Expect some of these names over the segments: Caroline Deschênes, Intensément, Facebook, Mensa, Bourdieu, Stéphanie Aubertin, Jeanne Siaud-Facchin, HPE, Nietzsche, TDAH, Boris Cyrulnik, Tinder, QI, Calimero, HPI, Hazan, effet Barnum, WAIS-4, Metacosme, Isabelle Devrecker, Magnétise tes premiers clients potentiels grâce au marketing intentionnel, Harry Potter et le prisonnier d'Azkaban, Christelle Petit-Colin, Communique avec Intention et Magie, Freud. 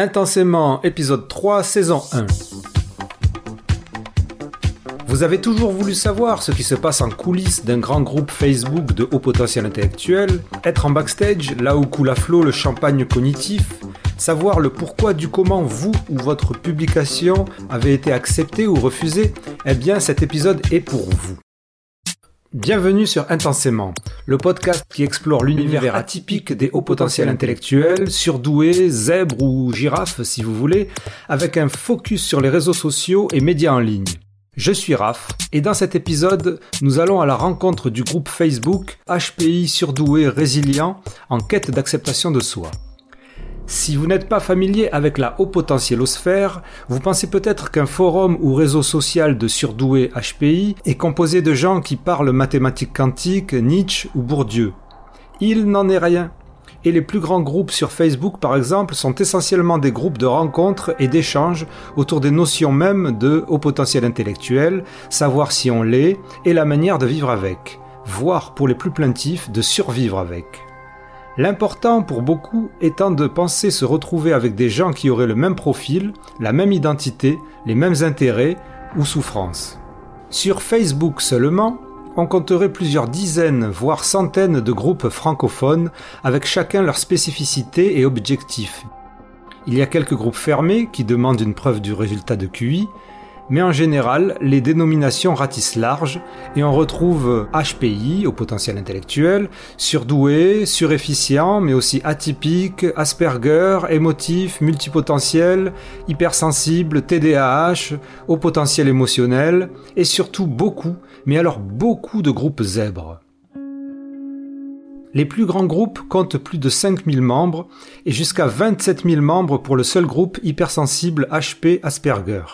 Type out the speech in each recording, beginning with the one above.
Intensément, épisode 3, saison 1. Vous avez toujours voulu savoir ce qui se passe en coulisses d'un grand groupe Facebook de haut potentiel intellectuel, être en backstage, là où coule à flot le champagne cognitif, savoir le pourquoi du comment vous ou votre publication avait été acceptée ou refusée, eh bien cet épisode est pour vous. Bienvenue sur Intensément, le podcast qui explore l'univers atypique des hauts potentiels intellectuels, surdoués, zèbres ou girafes si vous voulez, avec un focus sur les réseaux sociaux et médias en ligne. Je suis Raph, et dans cet épisode, nous allons à la rencontre du groupe Facebook HPI Surdoué Résilient en quête d'acceptation de soi. Si vous n'êtes pas familier avec la haut potentielosphère, vous pensez peut-être qu'un forum ou réseau social de surdoués HPI est composé de gens qui parlent mathématiques quantiques, Nietzsche ou Bourdieu. Il n'en est rien. Et les plus grands groupes sur Facebook, par exemple, sont essentiellement des groupes de rencontres et d'échanges autour des notions mêmes de haut potentiel intellectuel, savoir si on l'est et la manière de vivre avec, voire pour les plus plaintifs, de survivre avec. L'important pour beaucoup étant de penser se retrouver avec des gens qui auraient le même profil, la même identité, les mêmes intérêts ou souffrances. Sur Facebook seulement, on compterait plusieurs dizaines, voire centaines de groupes francophones avec chacun leurs spécificités et objectifs. Il y a quelques groupes fermés qui demandent une preuve du résultat de QI, mais en général, les dénominations ratissent large et on retrouve HPI, au potentiel intellectuel, surdoué, surefficient, mais aussi atypique, Asperger, émotif, multipotentiel, hypersensible, TDAH, au potentiel émotionnel, et surtout beaucoup, mais alors beaucoup de groupes zèbres. Les plus grands groupes comptent plus de 5000 membres et jusqu'à 27 000 membres pour le seul groupe hypersensible HP Asperger.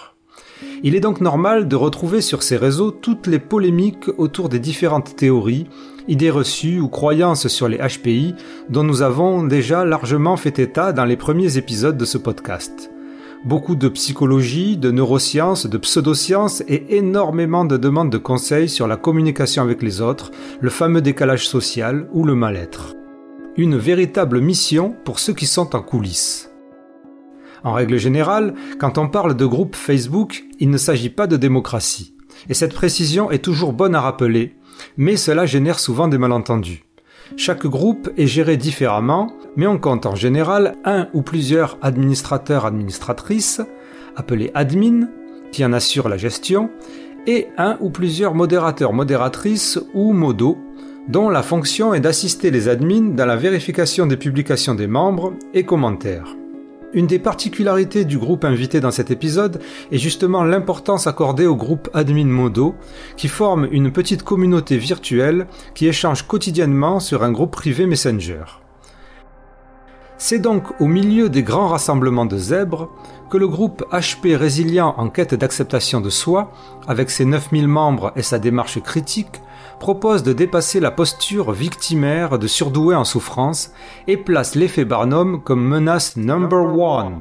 Il est donc normal de retrouver sur ces réseaux toutes les polémiques autour des différentes théories, idées reçues ou croyances sur les HPI dont nous avons déjà largement fait état dans les premiers épisodes de ce podcast. Beaucoup de psychologie, de neurosciences, de pseudosciences et énormément de demandes de conseils sur la communication avec les autres, le fameux décalage social ou le mal-être. Une véritable mission pour ceux qui sont en coulisses. En règle générale, quand on parle de groupe Facebook, il ne s'agit pas de démocratie. Et cette précision est toujours bonne à rappeler, mais cela génère souvent des malentendus. Chaque groupe est géré différemment, mais on compte en général un ou plusieurs administrateurs/administratrices, appelés admin, qui en assurent la gestion, et un ou plusieurs modérateurs/modératrices ou modos, dont la fonction est d'assister les admins dans la vérification des publications des membres et commentaires. Une des particularités du groupe invité dans cet épisode est justement l'importance accordée au groupe Admin Modo, qui forme une petite communauté virtuelle qui échange quotidiennement sur un groupe privé Messenger. C'est donc au milieu des grands rassemblements de zèbres que le groupe HP Résilient en quête d'acceptation de soi, avec ses 9000 membres et sa démarche critique, propose de dépasser la posture victimaire de surdoués en souffrance et place l'effet Barnum comme menace #1,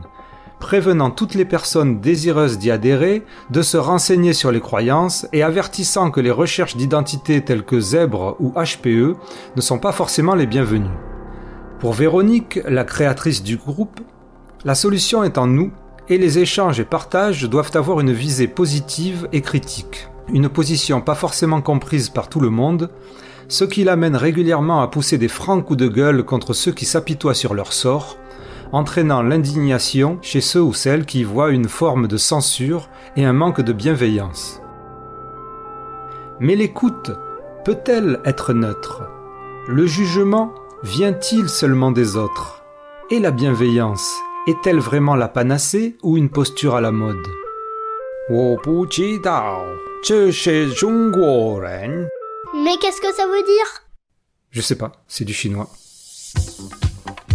prévenant toutes les personnes désireuses d'y adhérer de se renseigner sur les croyances et avertissant que les recherches d'identité telles que zèbre ou HPE ne sont pas forcément les bienvenues. Pour Véronique, la créatrice du groupe, la solution est en nous et les échanges et partages doivent avoir une visée positive et critique. Une position pas forcément comprise par tout le monde, ce qui l'amène régulièrement à pousser des francs coups de gueule contre ceux qui s'apitoient sur leur sort, entraînant l'indignation chez ceux ou celles qui y voient une forme de censure et un manque de bienveillance. Mais l'écoute peut-elle être neutre ? Le jugement vient-il seulement des autres ? Et la bienveillance est-elle vraiment la panacée ou une posture à la mode ? Mais qu'est-ce que ça veut dire ? Je sais pas, c'est du chinois.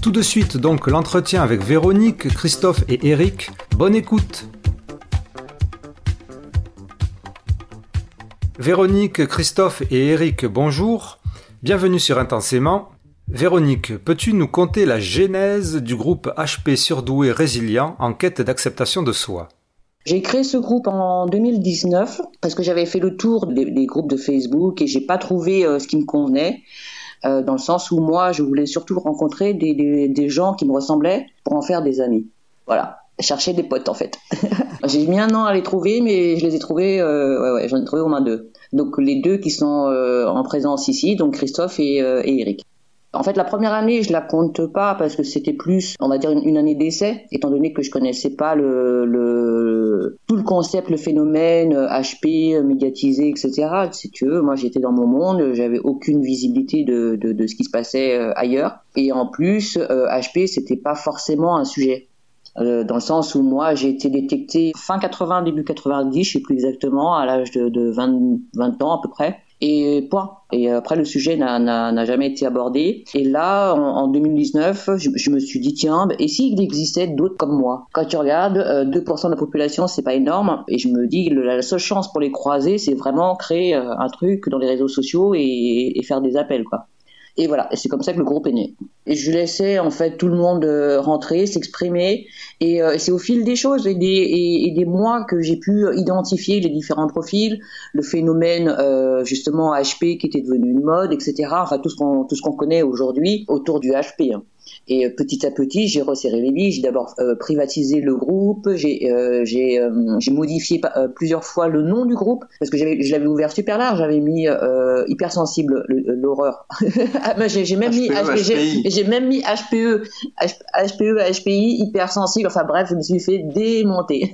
Tout de suite donc l'entretien avec Véronique, Christophe et Eric. Bonne écoute. Véronique, Christophe et Eric, bonjour. Bienvenue sur Intensément. Véronique, peux-tu nous conter la genèse du groupe HP Surdoué Résilient en quête d'acceptation de soi ? J'ai créé ce groupe en 2019 parce que j'avais fait le tour des groupes de Facebook et j'ai pas trouvé ce qui me convenait dans le sens où moi je voulais surtout rencontrer des gens qui me ressemblaient pour en faire des amis. Voilà. Chercher des potes en fait. J'ai mis un an à les trouver, mais je les ai trouvés, j'en ai trouvé au moins deux. Donc les deux qui sont en présence ici, donc Christophe et Eric. En fait, la première année, je la compte pas parce que c'était plus, on va dire, une année d'essai, étant donné que je connaissais pas tout le concept, le phénomène, HP, médiatisé, etc. Si tu veux, moi, j'étais dans mon monde, j'avais aucune visibilité de ce qui se passait ailleurs. Et en plus, HP, c'était pas forcément un sujet. Dans le sens où moi, j'ai été détectée fin 80, début 90, je sais plus exactement, à l'âge de 20 ans à peu près. Et point. Et après, le sujet n'a jamais été abordé. Et là, en 2019, je me suis dit, tiens, et s'il existait d'autres comme moi? Quand tu regardes, 2% de la population, c'est pas énorme. Et je me dis, la seule chance pour les croiser, c'est vraiment créer un truc dans les réseaux sociaux et faire des appels, quoi. Et voilà, c'est comme ça que le groupe est né. Et je laissais en fait tout le monde rentrer, s'exprimer. Et c'est au fil des choses et des mois que j'ai pu identifier les différents profils, le phénomène justement HP qui était devenu une mode, etc. Enfin, tout ce qu'on connaît aujourd'hui autour du HP. Et petit à petit, j'ai resserré les billes. J'ai d'abord privatisé le groupe. J'ai modifié plusieurs fois le nom du groupe parce que je l'avais ouvert super large. J'avais mis hypersensible, l'horreur. j'ai même mis HPE, HPI, hypersensible. Enfin bref, je me suis fait démonter.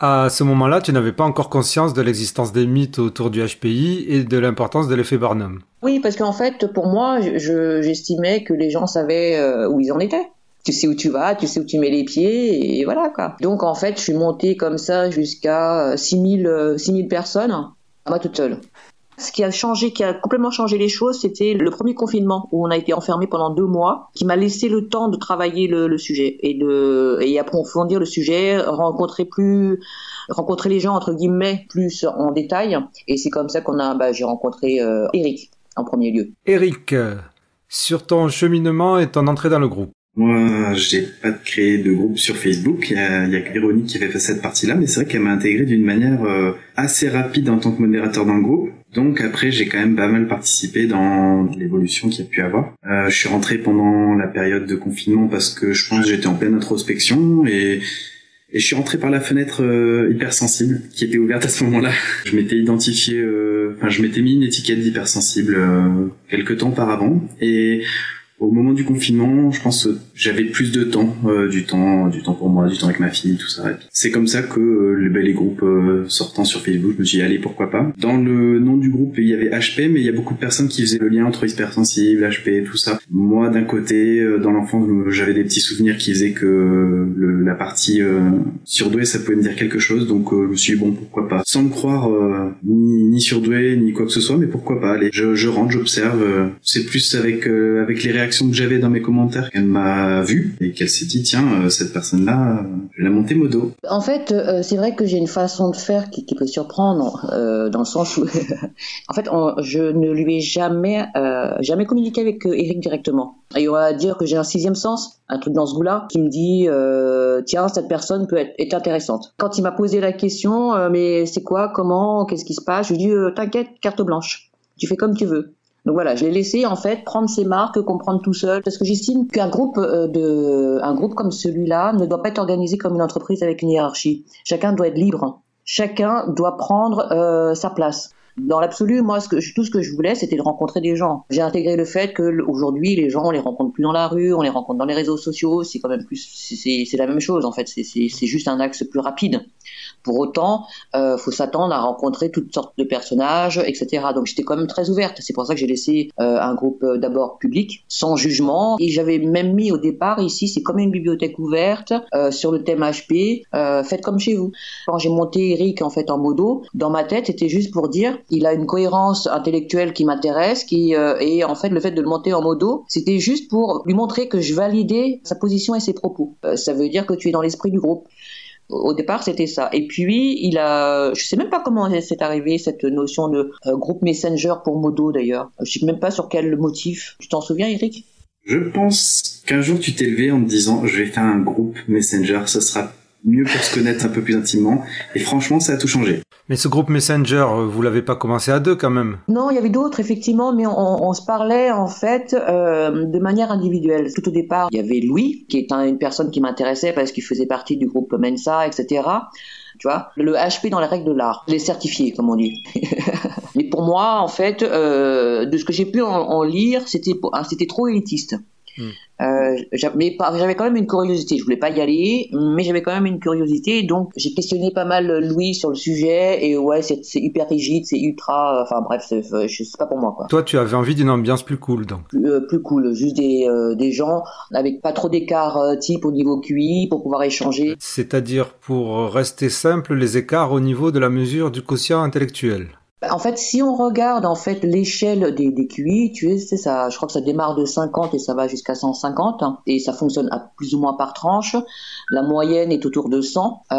À ce moment-là, tu n'avais pas encore conscience de l'existence des mythes autour du HPI et de l'importance de l'effet Barnum. Oui, parce qu'en fait, pour moi, j'estimais que les gens savaient où ils en étaient. Tu sais où tu vas, tu sais où tu mets les pieds, et voilà, quoi. Donc, en fait, je suis montée comme ça jusqu'à 6000 personnes, à moi toute seule. Ce qui a changé, qui a complètement changé les choses, c'était le premier confinement, où on a été enfermés pendant 2 mois, qui m'a laissé le temps de travailler le sujet, et approfondir le sujet, rencontrer les gens, entre guillemets, plus en détail. Et c'est comme ça j'ai rencontré Eric. En premier lieu. Eric, sur ton cheminement et ton entrée dans le groupe. Moi, j'ai pas créé de groupe sur Facebook. Il y a que Véronique qui avait fait cette partie-là, mais c'est vrai qu'elle m'a intégré d'une manière assez rapide en tant que modérateur dans le groupe. Donc après, j'ai quand même pas mal participé dans l'évolution qu'il y a pu avoir. Je suis rentré pendant la période de confinement parce que je pense que j'étais en pleine introspection et je suis rentré par la fenêtre hypersensible qui était ouverte à ce moment-là. Je m'étais identifié, je m'étais mis une étiquette d'hypersensible quelques temps auparavant. Et au moment du confinement, je pense que j'avais plus de temps, du temps pour moi, du temps avec ma fille, tout ça. C'est comme ça que les groupes sortant sur Facebook, je me suis dit, allez, pourquoi pas. Dans le nom du groupe, il y avait HP, mais il y a beaucoup de personnes qui faisaient le lien entre hypersensible, HP, tout ça. Moi, d'un côté, dans l'enfance, j'avais des petits souvenirs qui faisaient que la partie surdouée, ça pouvait me dire quelque chose, donc je me suis dit, bon, pourquoi pas. Sans me croire ni surdoué, ni quoi que ce soit, mais pourquoi pas. Allez, je rentre, j'observe. C'est plus avec les réactions que j'avais dans mes commentaires qu'elle m'a vu et qu'elle s'est dit, tiens, cette personne-là, je vais la monter modo. En fait, c'est vrai que j'ai une façon de faire qui peut surprendre, dans le sens où... En fait, je ne lui ai jamais communiqué avec Eric directement. Et on va dire que j'ai un 6e sens, un truc dans ce goût-là, qui me dit, tiens, cette personne est intéressante. Quand il m'a posé la question, mais c'est quoi, comment, qu'est-ce qui se passe, je lui ai dit, t'inquiète, carte blanche, tu fais comme tu veux. Donc voilà, je l'ai laissé en fait prendre ses marques, comprendre tout seul, parce que j'estime qu'un groupe comme celui-là ne doit pas être organisé comme une entreprise avec une hiérarchie. Chacun doit être libre, chacun doit prendre sa place. Dans l'absolu, moi, tout ce que je voulais, c'était de rencontrer des gens. J'ai intégré le fait que aujourd'hui, les gens, on les rencontre plus dans la rue, on les rencontre dans les réseaux sociaux. C'est quand même plus, c'est la même chose en fait. C'est juste un axe plus rapide. Pour autant, faut s'attendre à rencontrer toutes sortes de personnages, etc. Donc j'étais quand même très ouverte. C'est pour ça que j'ai laissé un groupe d'abord public, sans jugement. Et j'avais même mis au départ ici, c'est comme une bibliothèque ouverte sur le thème HP. Faites comme chez vous. Quand j'ai monté Eric en fait en modo, dans ma tête, c'était juste pour dire. Il a une cohérence intellectuelle qui m'intéresse, et en fait le fait de le monter en modo, c'était juste pour lui montrer que je validais sa position et ses propos. Ça veut dire que tu es dans l'esprit du groupe. Au départ, c'était ça. Et puis, je sais même pas comment c'est arrivé cette notion de groupe messenger pour modo d'ailleurs. Je sais même pas sur quel motif. Tu t'en souviens, Eric ? Je pense qu'un jour tu t'es levé en me disant, je vais faire un groupe messenger, ce sera mieux pour se connaître un peu plus intimement. Et franchement, ça a tout changé. Mais ce groupe Messenger, vous l'avez pas commencé à deux quand même? Non, il y avait d'autres effectivement, mais on se parlait en fait de manière individuelle. Tout au départ, il y avait Louis, qui est une personne qui m'intéressait parce qu'il faisait partie du groupe Mensa, etc. Tu vois, le HP dans les règles de l'art, les certifiés comme on dit. Mais pour moi, en fait, de ce que j'ai pu en lire, c'était trop élitiste. J'avais quand même une curiosité, je voulais pas y aller, mais j'avais quand même une curiosité, donc j'ai questionné pas mal Louis sur le sujet, et ouais, c'est hyper rigide, c'est ultra, enfin bref, c'est pas pour moi quoi. Toi, tu avais envie d'une ambiance plus cool donc? Plus cool, juste des gens avec pas trop d'écart type au niveau QI pour pouvoir échanger. C'est-à-dire, pour rester simple, les écarts au niveau de la mesure du quotient intellectuel? En fait, si on regarde en fait l'échelle des QI, tu sais ça, je crois que ça démarre de 50 et ça va jusqu'à 150, hein, et ça fonctionne à plus ou moins par tranche. La moyenne est autour de 100. Nous,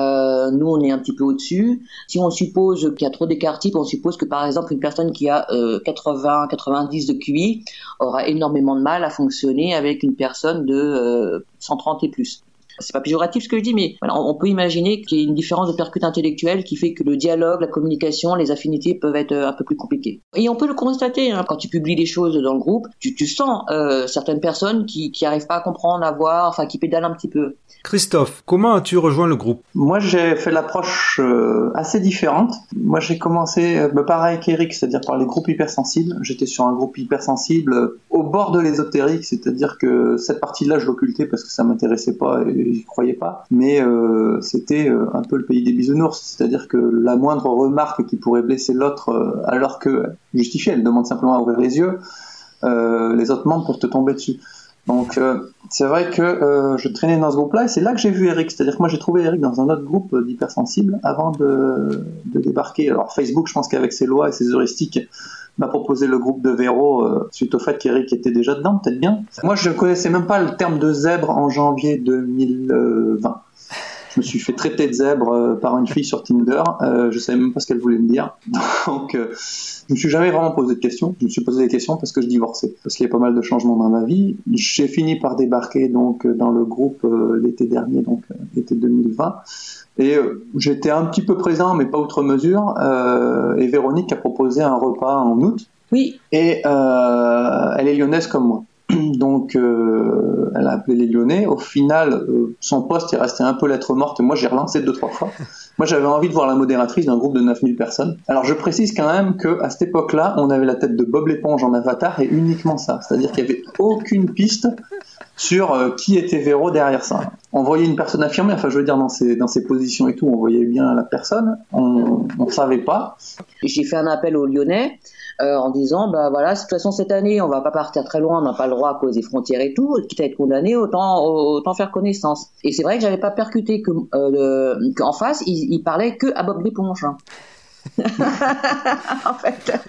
on est un petit peu au-dessus. Si on suppose qu'il y a trop d'écart type, on suppose que par exemple une personne qui a 80-90 de QI aura énormément de mal à fonctionner avec une personne de 130 et plus. C'est pas péjoratif ce que je dis, mais voilà, on peut imaginer qu'il y a une différence de percute intellectuelle qui fait que le dialogue, la communication, les affinités peuvent être un peu plus compliquées. Et on peut le constater, hein, quand tu publies des choses dans le groupe, tu sens certaines personnes qui arrivent pas à comprendre, à voir, enfin qui pédalent un petit peu. Christophe, comment as-tu rejoint le groupe? Moi, j'ai fait l'approche assez différente. Moi, j'ai commencé pareil qu'Eric, c'est-à-dire par les groupes hypersensibles. J'étais sur un groupe hypersensible au bord de l'ésotérique, c'est-à-dire que cette partie-là, je l'occultais parce que ça m'intéressait pas et j'y croyais pas. Mais c'était un peu le pays des bisounours, c'est-à-dire que la moindre remarque qui pourrait blesser l'autre, alors que justifiée, elle demande simplement à ouvrir les yeux, les autres membres pour te tomber dessus. Donc c'est vrai que je traînais dans ce groupe-là et c'est là que j'ai vu Eric, c'est-à-dire que moi j'ai trouvé Eric dans un autre groupe d'hypersensibles avant de débarquer. Alors Facebook, je pense qu'avec ses lois et ses heuristiques, m'a proposé le groupe de Véro suite au fait qu'Eric était déjà dedans, peut-être bien. Moi je connaissais même pas le terme de zèbre en janvier 2020. Je me suis fait traiter de zèbre par une fille sur Tinder. Je savais même pas ce qu'elle voulait me dire. Donc, je me suis jamais vraiment posé de questions. Je me suis posé des questions parce que je divorçais, parce qu'il y a pas mal de changements dans ma vie. J'ai fini par débarquer donc dans le groupe l'été dernier, donc l'été 2020. Et j'étais un petit peu présent, mais pas outre mesure. Et Véronique a proposé un repas en août. Oui. Et elle est lyonnaise comme moi. Donc, elle a appelé les Lyonnais. Au final, son poste est resté un peu lettre morte. Moi, j'ai relancé 2-3 fois. Moi, j'avais envie de voir la modératrice d'un groupe de 9000 personnes. Alors, je précise quand même qu'à cette époque-là, on avait la tête de Bob l'éponge en Avatar et uniquement ça. C'est-à-dire qu'il n'y avait aucune piste sur qui était Véro derrière ça. On voyait une personne affirmée, enfin je veux dire dans ses positions et tout, on voyait bien la personne, on savait pas. J'ai fait un appel aux Lyonnais en disant bah voilà, de toute façon cette année on va pas partir très loin, on n'a pas le droit à cause des frontières et tout, quitte à être condamné, autant faire connaissance. Et c'est vrai que j'avais pas percuté que qu'en face ils parlaient que à Bob l'éponge. Hein. En fait.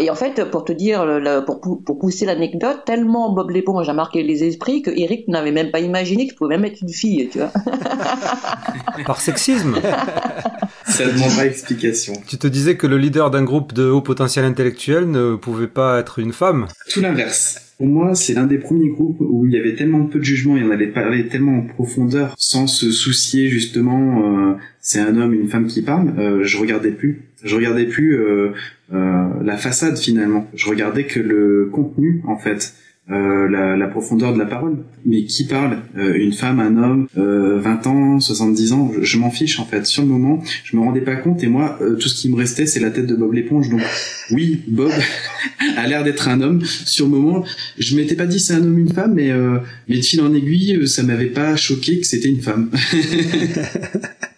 Et en fait, pour te dire, pour pousser l'anecdote, tellement Bob l'éponge a marqué les esprits que Eric n'avait même pas imaginé que je pouvais même être une fille, tu vois. Par sexisme. Ça ne demande pas explication. Tu te disais que le leader d'un groupe de haut potentiel intellectuel ne pouvait pas être une femme? Tout l'inverse. Pour moi, c'est l'un des premiers groupes où il y avait tellement peu de jugement et on allait parler tellement en profondeur sans se soucier justement c'est un homme, une femme qui parle. Je regardais plus la façade finalement. Je regardais que le contenu en fait, la profondeur de la parole. Mais qui parle? Une femme, un homme, 20 ans, 70 ans, je m'en fiche en fait. Sur le moment, je me rendais pas compte et moi, tout ce qui me restait, c'est la tête de Bob l'éponge. Donc oui, Bob a l'air d'être un homme. Sur le moment, je m'étais pas dit c'est un homme, une femme, mais de fil en aiguille, ça m'avait pas choqué que c'était une femme.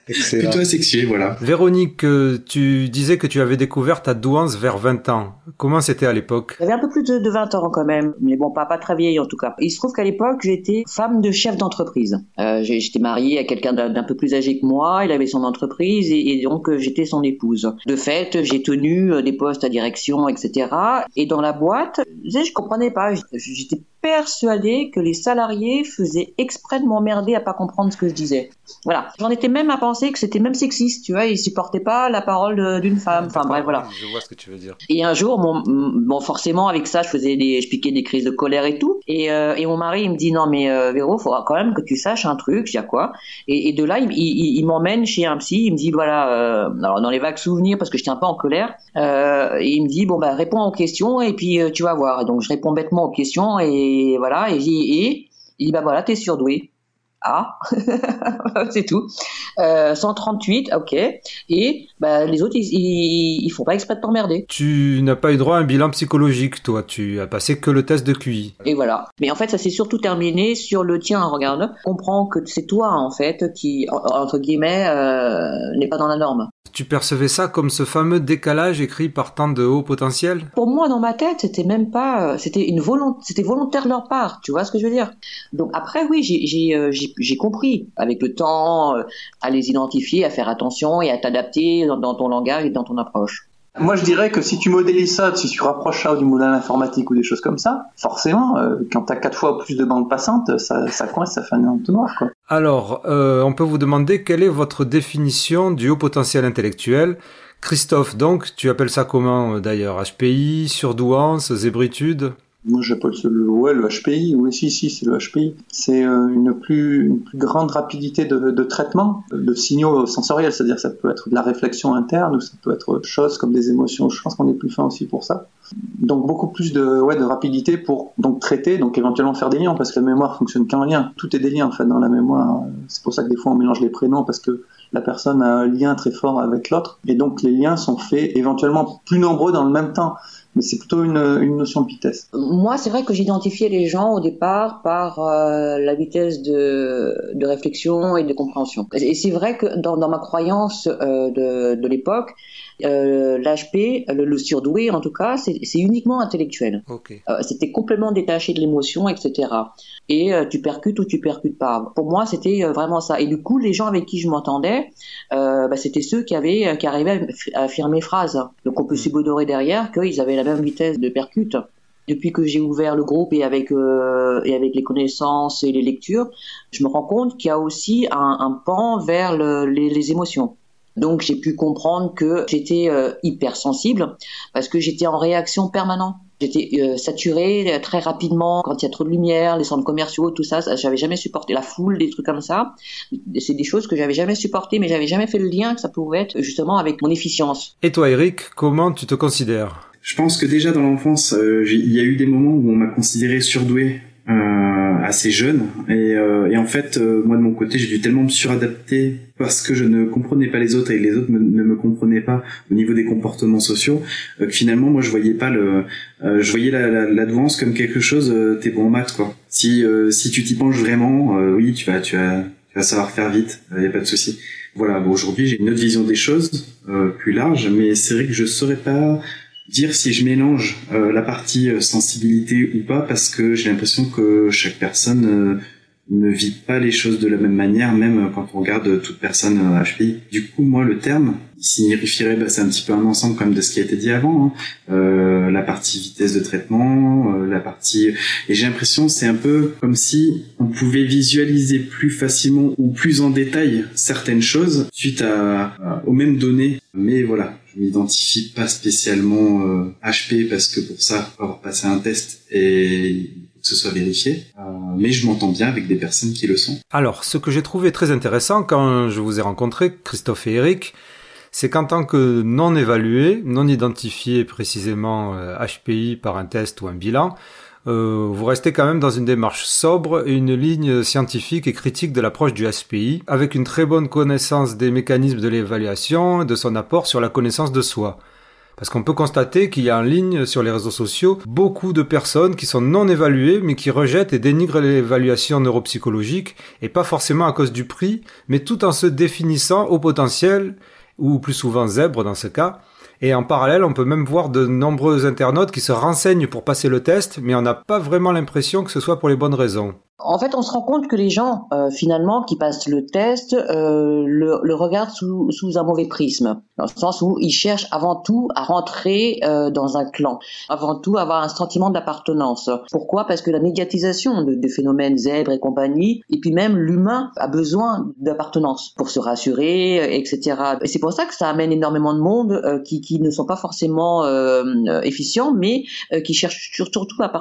Excellent. Plutôt asexué, voilà. Véronique, tu disais que tu avais découvert ta douance vers 20 ans. Comment c'était à l'époque? J'avais un peu plus de 20 ans quand même, mais bon, pas très vieille en tout cas. Il se trouve qu'à l'époque, j'étais femme de chef d'entreprise. J'étais mariée à quelqu'un d'un peu plus âgé que moi, il avait son entreprise et donc j'étais son épouse. De fait, j'ai tenu des postes à direction, etc. Et dans la boîte, je comprenais pas, j'étais persuadée que les salariés faisaient exprès de m'emmerder à pas comprendre ce que je disais. Voilà. J'en étais même à penser que c'était même sexiste, tu vois, ils supportaient pas la parole d'une femme. Enfin bref, voilà. Je vois ce que tu veux dire. Et un jour, bon forcément avec ça, je piquais des crises de colère et tout. Et mon mari, il me dit non mais Véro, faudra quand même que tu saches un truc. Je dis à quoi ? Et de là, il m'emmène chez un psy. Il me dit voilà, alors dans les vagues souvenirs parce que je tiens pas en colère. Et il me dit bon bah réponds aux questions et puis tu vas voir. Et donc je réponds bêtement aux questions et voilà. Et il dit bah voilà, t'es surdoué. Ah, c'est tout. 138, ok. Et bah, les autres, ils font pas exprès de t'emmerder. Tu n'as pas eu droit à un bilan psychologique, toi. Tu as passé que le test de QI. Et voilà. Mais en fait, ça s'est surtout terminé sur le tien. Regarde, comprends que c'est toi, en fait, qui, entre guillemets, n'est pas dans la norme. Tu percevais ça comme ce fameux décalage écrit par tant de hauts potentiels ? Pour moi, dans ma tête, c'était même pas... C'était volontaire de leur part, tu vois ce que je veux dire ? Donc après, oui, j'ai compris, avec le temps, à les identifier, à faire attention et à t'adapter dans ton langage et dans ton approche. Moi, je dirais que si tu modélises ça, si tu rapproches ça du modèle informatique ou des choses comme ça, forcément, quand t'as 4 fois plus de bandes passantes, ça coince, ça fait un entonnoir, quoi. Alors, on peut vous demander quelle est votre définition du haut potentiel intellectuel. Christophe, donc, tu appelles ça comment d'ailleurs ? HPI, surdouance, zébritude ? Moi, j'appelle ça le HPI. Oui, si, c'est le HPI. C'est une plus grande rapidité de traitement de signaux sensoriels. C'est-à-dire ça peut être de la réflexion interne ou ça peut être autre chose comme des émotions. Je pense qu'on est plus fin aussi pour ça. Donc, beaucoup plus de rapidité pour donc, traiter, donc éventuellement faire des liens parce que la mémoire fonctionne qu'en lien. Tout est des liens, en fait, dans la mémoire. C'est pour ça que des fois, on mélange les prénoms parce que la personne a un lien très fort avec l'autre. Et donc, les liens sont faits éventuellement plus nombreux dans le même temps. Mais c'est plutôt une notion de vitesse. Moi, c'est vrai que j'identifiais les gens au départ par la vitesse de réflexion et de compréhension. Et c'est vrai que dans ma croyance de l'époque, l'HP, le surdoué en tout cas, c'est uniquement intellectuel. Okay. C'était complètement détaché de l'émotion, etc. Et tu percutes ou tu percutes pas. Pour moi, c'était vraiment ça. Et du coup, les gens avec qui je m'entendais, c'était ceux qui arrivaient à affirmer phrases. Donc on peut subodorer derrière qu'ils avaient la même vitesse de percute. Depuis que j'ai ouvert le groupe et avec les connaissances et les lectures, je me rends compte qu'il y a aussi un pan vers les émotions. Donc j'ai pu comprendre que j'étais hypersensible parce que j'étais en réaction permanente. J'étais saturée très rapidement quand il y a trop de lumière, les centres commerciaux, tout ça, j'avais jamais supporté la foule, des trucs comme ça. C'est des choses que j'avais jamais supportées, mais j'avais jamais fait le lien que ça pouvait être justement avec mon efficience. Et toi Eric, comment tu te considères ? Je pense que déjà dans l'enfance, il y a eu des moments où on m'a considéré surdoué. Assez jeune et en fait moi de mon côté j'ai dû tellement me suradapter parce que je ne comprenais pas les autres et les autres ne me comprenaient pas au niveau des comportements sociaux que finalement moi je voyais pas je voyais l'adouance comme quelque chose t'es bon en maths quoi si tu t'y penches vraiment oui tu vas savoir faire vite y a pas de souci. Voilà, bon, aujourd'hui j'ai une autre vision des choses plus large, mais c'est vrai que je saurais pas dire si je mélange la partie sensibilité ou pas, parce que j'ai l'impression que chaque personne ne vit pas les choses de la même manière, même quand on regarde toute personne HPI. Du coup, moi, le terme signifierait, c'est un petit peu un ensemble comme de ce qui a été dit avant, la partie vitesse de traitement, la partie... Et j'ai l'impression c'est un peu comme si on pouvait visualiser plus facilement ou plus en détail certaines choses suite aux mêmes données. Mais voilà, je m'identifie pas spécialement HP parce que pour ça, faut avoir passé un test et que ce soit vérifié. Mais je m'entends bien avec des personnes qui le sont. Alors, ce que j'ai trouvé très intéressant quand je vous ai rencontrés, Christophe et Eric, c'est qu'en tant que non évalué, non identifié précisément HPI par un test ou un bilan, vous restez quand même dans une démarche sobre et une ligne scientifique et critique de l'approche du HPI, avec une très bonne connaissance des mécanismes de l'évaluation et de son apport sur la connaissance de soi. Parce qu'on peut constater qu'il y a en ligne sur les réseaux sociaux beaucoup de personnes qui sont non évaluées mais qui rejettent et dénigrent l'évaluation neuropsychologique, et pas forcément à cause du prix, mais tout en se définissant au potentiel, ou plus souvent zèbre dans ce cas. Et en parallèle, on peut même voir de nombreux internautes qui se renseignent pour passer le test, mais on n'a pas vraiment l'impression que ce soit pour les bonnes raisons. En fait, on se rend compte que les gens, finalement, qui passent le test, le regardent sous un mauvais prisme, dans le sens où ils cherchent avant tout à rentrer dans un clan, avant tout à avoir un sentiment d'appartenance. Pourquoi ? Parce que la médiatisation des phénomènes zèbres et compagnie, et puis même l'humain a besoin d'appartenance pour se rassurer, etc. Et c'est pour ça que ça amène énormément de monde qui ne sont pas forcément efficients, mais qui cherchent surtout à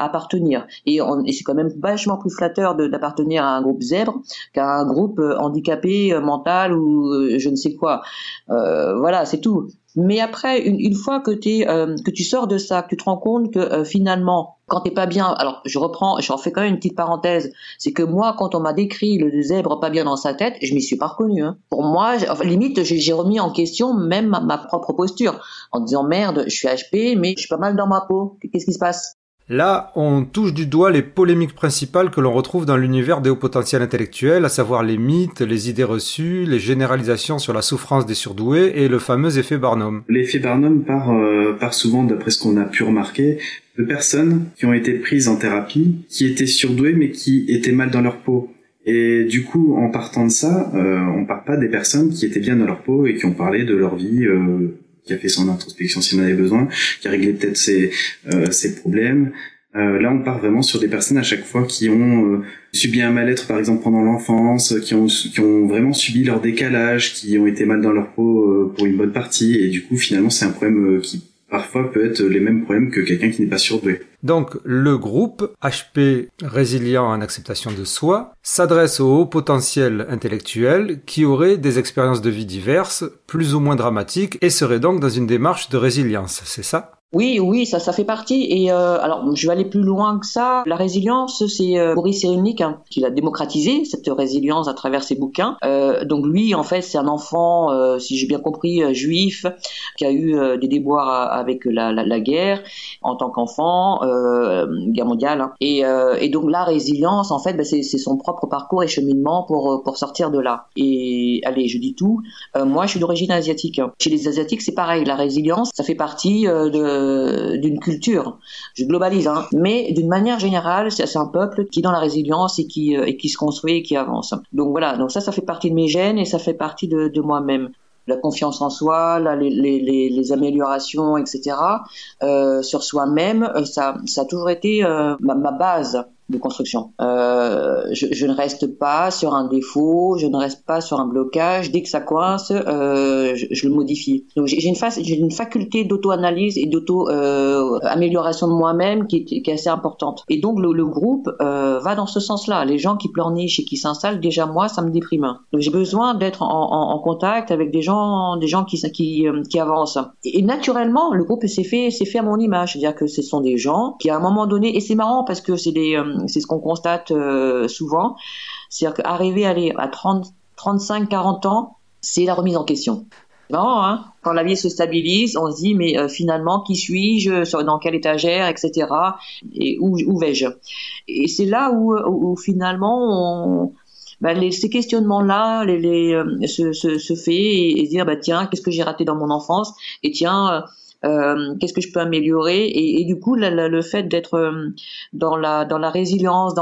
appartenir. Et c'est quand même vachement plus flatteur d'appartenir à un groupe zèbre qu'à un groupe handicapé, mental ou je ne sais quoi. Voilà, c'est tout. Mais après, une fois que tu sors de ça, que tu te rends compte que finalement, quand t'es pas bien, alors j'en fais quand même une petite parenthèse, c'est que moi, quand on m'a décrit le zèbre pas bien dans sa tête, je m'y suis pas reconnue. Hein. Pour moi, limite, j'ai remis en question même ma propre posture, en disant merde, je suis HP, mais je suis pas mal dans ma peau. Qu'est-ce qui se passe ? Là, on touche du doigt les polémiques principales que l'on retrouve dans l'univers des hauts potentiels intellectuels, à savoir les mythes, les idées reçues, les généralisations sur la souffrance des surdoués et le fameux effet Barnum. L'effet Barnum part souvent, d'après ce qu'on a pu remarquer, de personnes qui ont été prises en thérapie, qui étaient surdouées mais qui étaient mal dans leur peau. Et du coup, en partant de ça, on part pas des personnes qui étaient bien dans leur peau et qui ont parlé de leur vie... qui a fait son introspection s'il en avait besoin, qui a réglé peut-être ses problèmes. Là, on part vraiment sur des personnes à chaque fois qui ont subi un mal-être, par exemple, pendant l'enfance, qui ont vraiment subi leur décalage, qui ont été mal dans leur peau pour une bonne partie. Et du coup, finalement, c'est un problème qui, parfois, peut être les mêmes problèmes que quelqu'un qui n'est pas surdoué. Donc, le groupe HP résilient en acceptation de soi s'adresse aux hauts potentiels intellectuels qui auraient des expériences de vie diverses, plus ou moins dramatiques, et seraient donc dans une démarche de résilience, c'est ça ? Oui, ça fait partie. Et alors, je vais aller plus loin que ça. La résilience, c'est Boris Cyrulnik hein, qui l'a démocratisé cette résilience à travers ses bouquins. Donc lui, en fait, c'est un enfant, si j'ai bien compris, juif, qui a eu des déboires avec la guerre en tant qu'enfant, guerre mondiale. Hein. Et donc la résilience, en fait, c'est son propre parcours et cheminement pour sortir de là. Et allez, je dis tout. Moi, je suis d'origine asiatique. Chez les Asiatiques, c'est pareil. La résilience, ça fait partie d'une culture, je globalise, hein. Mais d'une manière générale, c'est un peuple qui est dans la résilience et qui se construit et qui avance. Donc voilà, donc ça fait partie de mes gènes et ça fait partie de moi-même. La confiance en soi, les améliorations, etc. Sur soi-même, ça a toujours été ma base de construction. Je ne reste pas sur un défaut, je ne reste pas sur un blocage. Dès que ça coince, je le modifie. Donc j'ai une faculté d'auto-analyse et d'auto-amélioration de moi-même qui est assez importante. Et donc le groupe va dans ce sens-là. Les gens qui pleurnichent et qui s'installent, déjà moi, ça me déprime. Donc j'ai besoin d'être en contact avec des gens qui avancent. Et naturellement, le groupe s'est fait à mon image, c'est-à-dire que ce sont des gens qui à un moment donné, et c'est marrant parce que c'est ce qu'on constate souvent, c'est-à-dire qu'arriver à 30, 35, 40 ans, c'est la remise en question. C'est marrant, hein ? Quand la vie se stabilise, on se dit mais finalement qui suis-je, dans quelle étagère, etc. Et où vais-je ? Et c'est là où finalement ces questionnements-là se fait et se dire tiens, qu'est-ce que j'ai raté dans mon enfance ? Et tiens... qu'est-ce que je peux améliorer et du coup le fait d'être dans la résilience,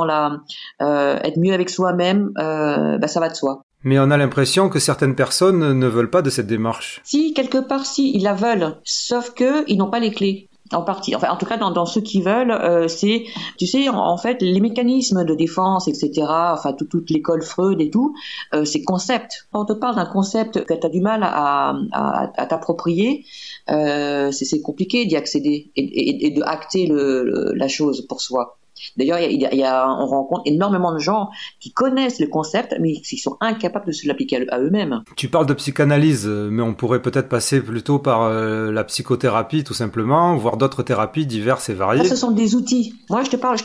être mieux avec soi-même, ça va de soi. Mais on a l'impression que certaines personnes ne veulent pas de cette démarche. Si, quelque part, si, ils la veulent, sauf que ils n'ont pas les clés. En partie, enfin, en tout cas, dans ceux qui veulent, c'est, tu sais, en fait, les mécanismes de défense, etc., enfin, toute l'école Freud et tout, c'est concept. Quand on te parle d'un concept que t'as du mal à t'approprier, c'est compliqué d'y accéder et de acter la chose pour soi. D'ailleurs, on rencontre énormément de gens qui connaissent le concept, mais qui sont incapables de se l'appliquer à eux-mêmes. Tu parles de psychanalyse, mais on pourrait peut-être passer plutôt par la psychothérapie, tout simplement, voire d'autres thérapies diverses et variées. Là, ce sont des outils. Moi, je te parle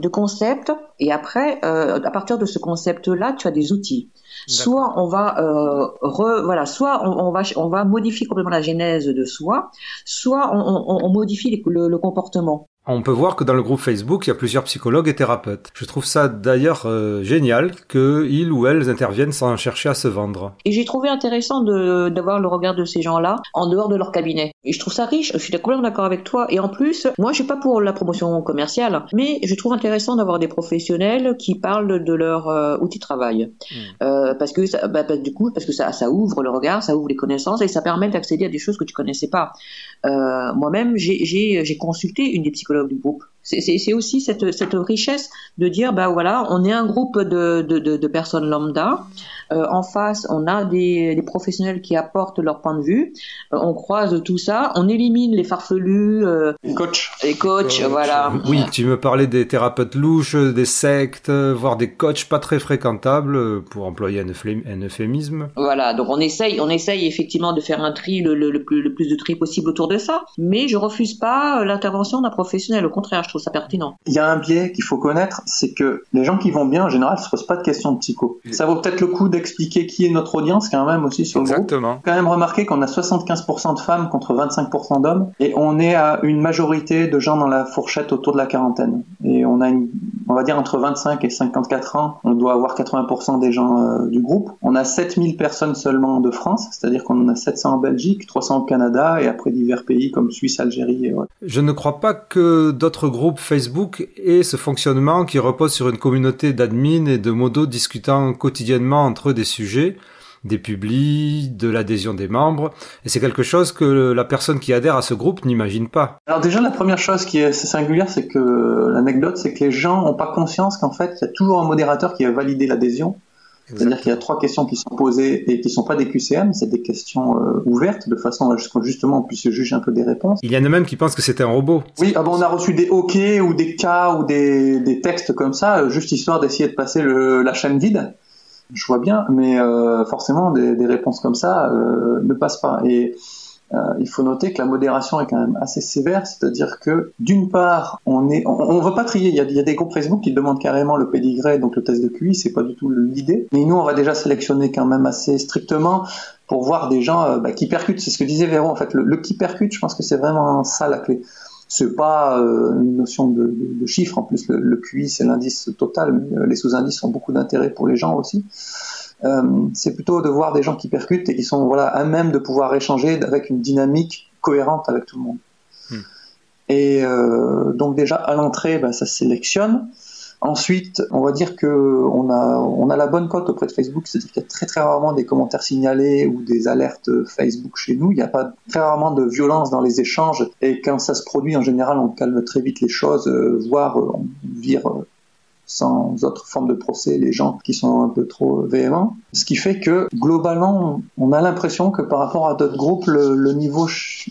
de concepts, et après, à partir de ce concept-là, tu as des outils. Soit on va soit on va modifier complètement la genèse de soi, soit on modifie le comportement. On peut voir que dans le groupe Facebook, il y a plusieurs psychologues et thérapeutes. Je trouve ça d'ailleurs génial qu'ils ou elles interviennent sans chercher à se vendre. Et j'ai trouvé intéressant d'avoir le regard de ces gens-là en dehors de leur cabinet. Et je trouve ça riche, je suis complètement d'accord avec toi. Et en plus, moi je suis pas pour la promotion commerciale, mais je trouve intéressant d'avoir des professionnels qui parlent de leur outil de travail. Parce que ça ouvre le regard, ça ouvre les connaissances et ça permet d'accéder à des choses que tu connaissais pas. Moi-même, j'ai consulté une des psychologues du groupe. C'est aussi cette richesse de dire, bah voilà, on est un groupe de personnes lambda. En face, on a des professionnels qui apportent leur point de vue. On croise tout ça, on élimine les farfelus. Les coachs, voilà. Oui, tu me parlais des thérapeutes louches, des sectes, voire des coachs pas très fréquentables, pour employer un euphémisme. Voilà, donc on essaye effectivement de faire un tri, le plus de tri possible autour de ça, mais je refuse pas l'intervention d'un professionnel. Au contraire, je trouve ça pertinent. Il y a un biais qu'il faut connaître, c'est que les gens qui vont bien, en général, ne se posent pas de questions de psycho. Ça vaut peut-être le coup d'expliquer qui est notre audience, quand même, aussi sur le groupe. Exactement. Quand même remarquer qu'on a 75% de femmes contre 25% d'hommes, et on est à une majorité de gens dans la fourchette autour de la quarantaine. Et on a, on va dire, entre 25 et 54 ans, on doit avoir 80% des gens du groupe. On a 7000 personnes seulement de France, c'est-à-dire qu'on en a 700 en Belgique, 300 au Canada, et après divers pays comme Suisse, Algérie. Et ouais. Je ne crois pas que d'autres groupes Facebook aient ce fonctionnement qui repose sur une communauté d'admins et de modos discutant quotidiennement entre eux des sujets, des publis, de l'adhésion des membres, et c'est quelque chose que la personne qui adhère à ce groupe n'imagine pas. Alors déjà, la première chose qui est assez singulière, c'est que l'anecdote, c'est que les gens n'ont pas conscience qu'en fait, il y a toujours un modérateur qui va valider l'adhésion. Exactement. C'est-à-dire qu'il y a 3 questions qui sont posées et qui ne sont pas des QCM, c'est des questions ouvertes, de façon à ce que justement on puisse juger un peu des réponses. Il y en a même qui pensent que c'était un robot. Oui, ah ben on a reçu des OK ou des K ou des textes comme ça, juste histoire d'essayer de passer la chaîne vide. Je vois bien, mais forcément, des réponses comme ça ne passent pas. Et il faut noter que la modération est quand même assez sévère, c'est-à-dire que, d'une part, on veut pas trier. Il y a des groupes Facebook qui demandent carrément le pédigré, donc le test de QI, c'est pas du tout l'idée. Mais nous, on va déjà sélectionner quand même assez strictement pour voir des gens qui percutent. C'est ce que disait Véro, en fait. Le qui percute, je pense que c'est vraiment ça la clé. C'est pas une notion de chiffre. En plus, le QI, c'est l'indice total, mais les sous-indices ont beaucoup d'intérêt pour les gens aussi. C'est plutôt de voir des gens qui percutent et qui sont à même de pouvoir échanger avec une dynamique cohérente avec tout le monde. Et donc déjà, à l'entrée, ça se sélectionne. Ensuite, on va dire qu'on a la bonne cote auprès de Facebook, c'est-à-dire qu'il y a très très rarement des commentaires signalés ou des alertes Facebook chez nous. Il n'y a pas très rarement de violence dans les échanges, et quand ça se produit, en général, on calme très vite les choses, voire on vire sans autre forme de procès les gens qui sont un peu trop véhéments. Ce qui fait que, globalement, on a l'impression que par rapport à d'autres groupes, le niveau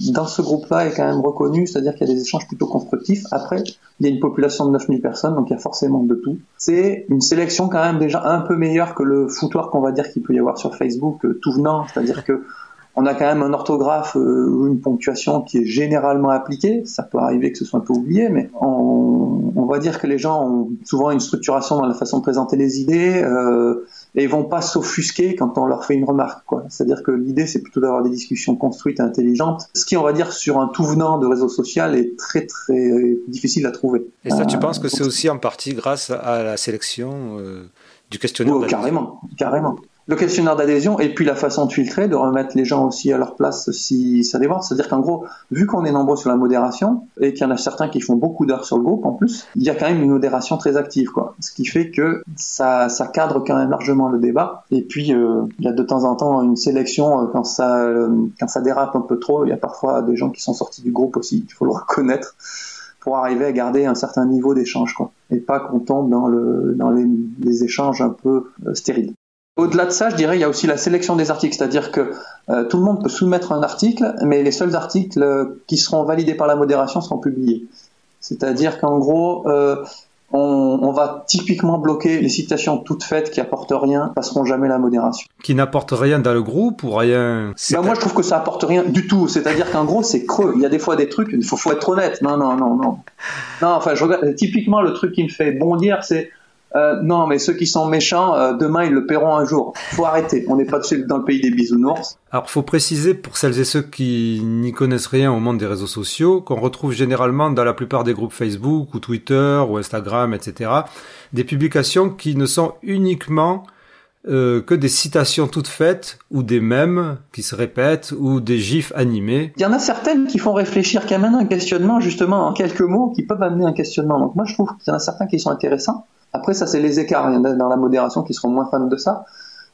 dans ce groupe-là est quand même reconnu, c'est-à-dire qu'il y a des échanges plutôt constructifs. Après, il y a une population de 9000 personnes, donc il y a forcément de tout. C'est une sélection quand même déjà un peu meilleure que le foutoir qu'on va dire qu'il peut y avoir sur Facebook, tout venant, c'est-à-dire que on a quand même un orthographe ou une ponctuation qui est généralement appliquée. Ça peut arriver que ce soit un peu oublié, mais on va dire que les gens ont souvent une structuration dans la façon de présenter les idées et ils vont pas s'offusquer quand on leur fait une remarque, quoi. C'est-à-dire que l'idée, c'est plutôt d'avoir des discussions construites et intelligentes, ce qui, on va dire, sur un tout venant de réseau social est très très difficile à trouver. Et ça, tu penses que c'est aussi en partie grâce à la sélection du questionnaire? Oh, carrément. Le questionnaire d'adhésion et puis la façon de filtrer, de remettre les gens aussi à leur place si ça déborde. C'est-à-dire qu'en gros, vu qu'on est nombreux sur la modération et qu'il y en a certains qui font beaucoup d'heures sur le groupe en plus, il y a quand même une modération très active, quoi. Ce qui fait que ça cadre quand même largement le débat. Et puis, il y a de temps en temps une sélection quand ça dérape un peu trop. Il y a parfois des gens qui sont sortis du groupe aussi, il faut le reconnaître, pour arriver à garder un certain niveau d'échange, quoi. Et pas qu'on tombe dans les échanges un peu stériles. Au-delà de ça, je dirais, il y a aussi la sélection des articles, c'est-à-dire que tout le monde peut soumettre un article, mais les seuls articles qui seront validés par la modération seront publiés. C'est-à-dire qu'en gros, on va typiquement bloquer les citations toutes faites qui apportent rien, passeront jamais la modération. Qui n'apportent rien dans le groupe ou rien... Moi, je trouve que ça apporte rien du tout, c'est-à-dire qu'en gros, c'est creux. Il y a des fois des trucs, il faut être honnête. Non. Typiquement, le truc qui me fait bondir, c'est non, mais ceux qui sont méchants, demain ils le paieront un jour. Faut arrêter, on n'est pas dans le pays des bisounours. Alors faut préciser pour celles et ceux qui n'y connaissent rien au monde des réseaux sociaux, qu'on retrouve généralement dans la plupart des groupes Facebook ou Twitter ou Instagram, etc., des publications qui ne sont uniquement que des citations toutes faites ou des mèmes qui se répètent ou des gifs animés. Il y en a certaines qui font réfléchir, qui amènent un questionnement justement en quelques mots, qui peuvent amener un questionnement. Donc moi je trouve qu'il y en a certains qui sont intéressants. Après, ça, c'est les écarts. Il y en a dans la modération qui seront moins fans de ça.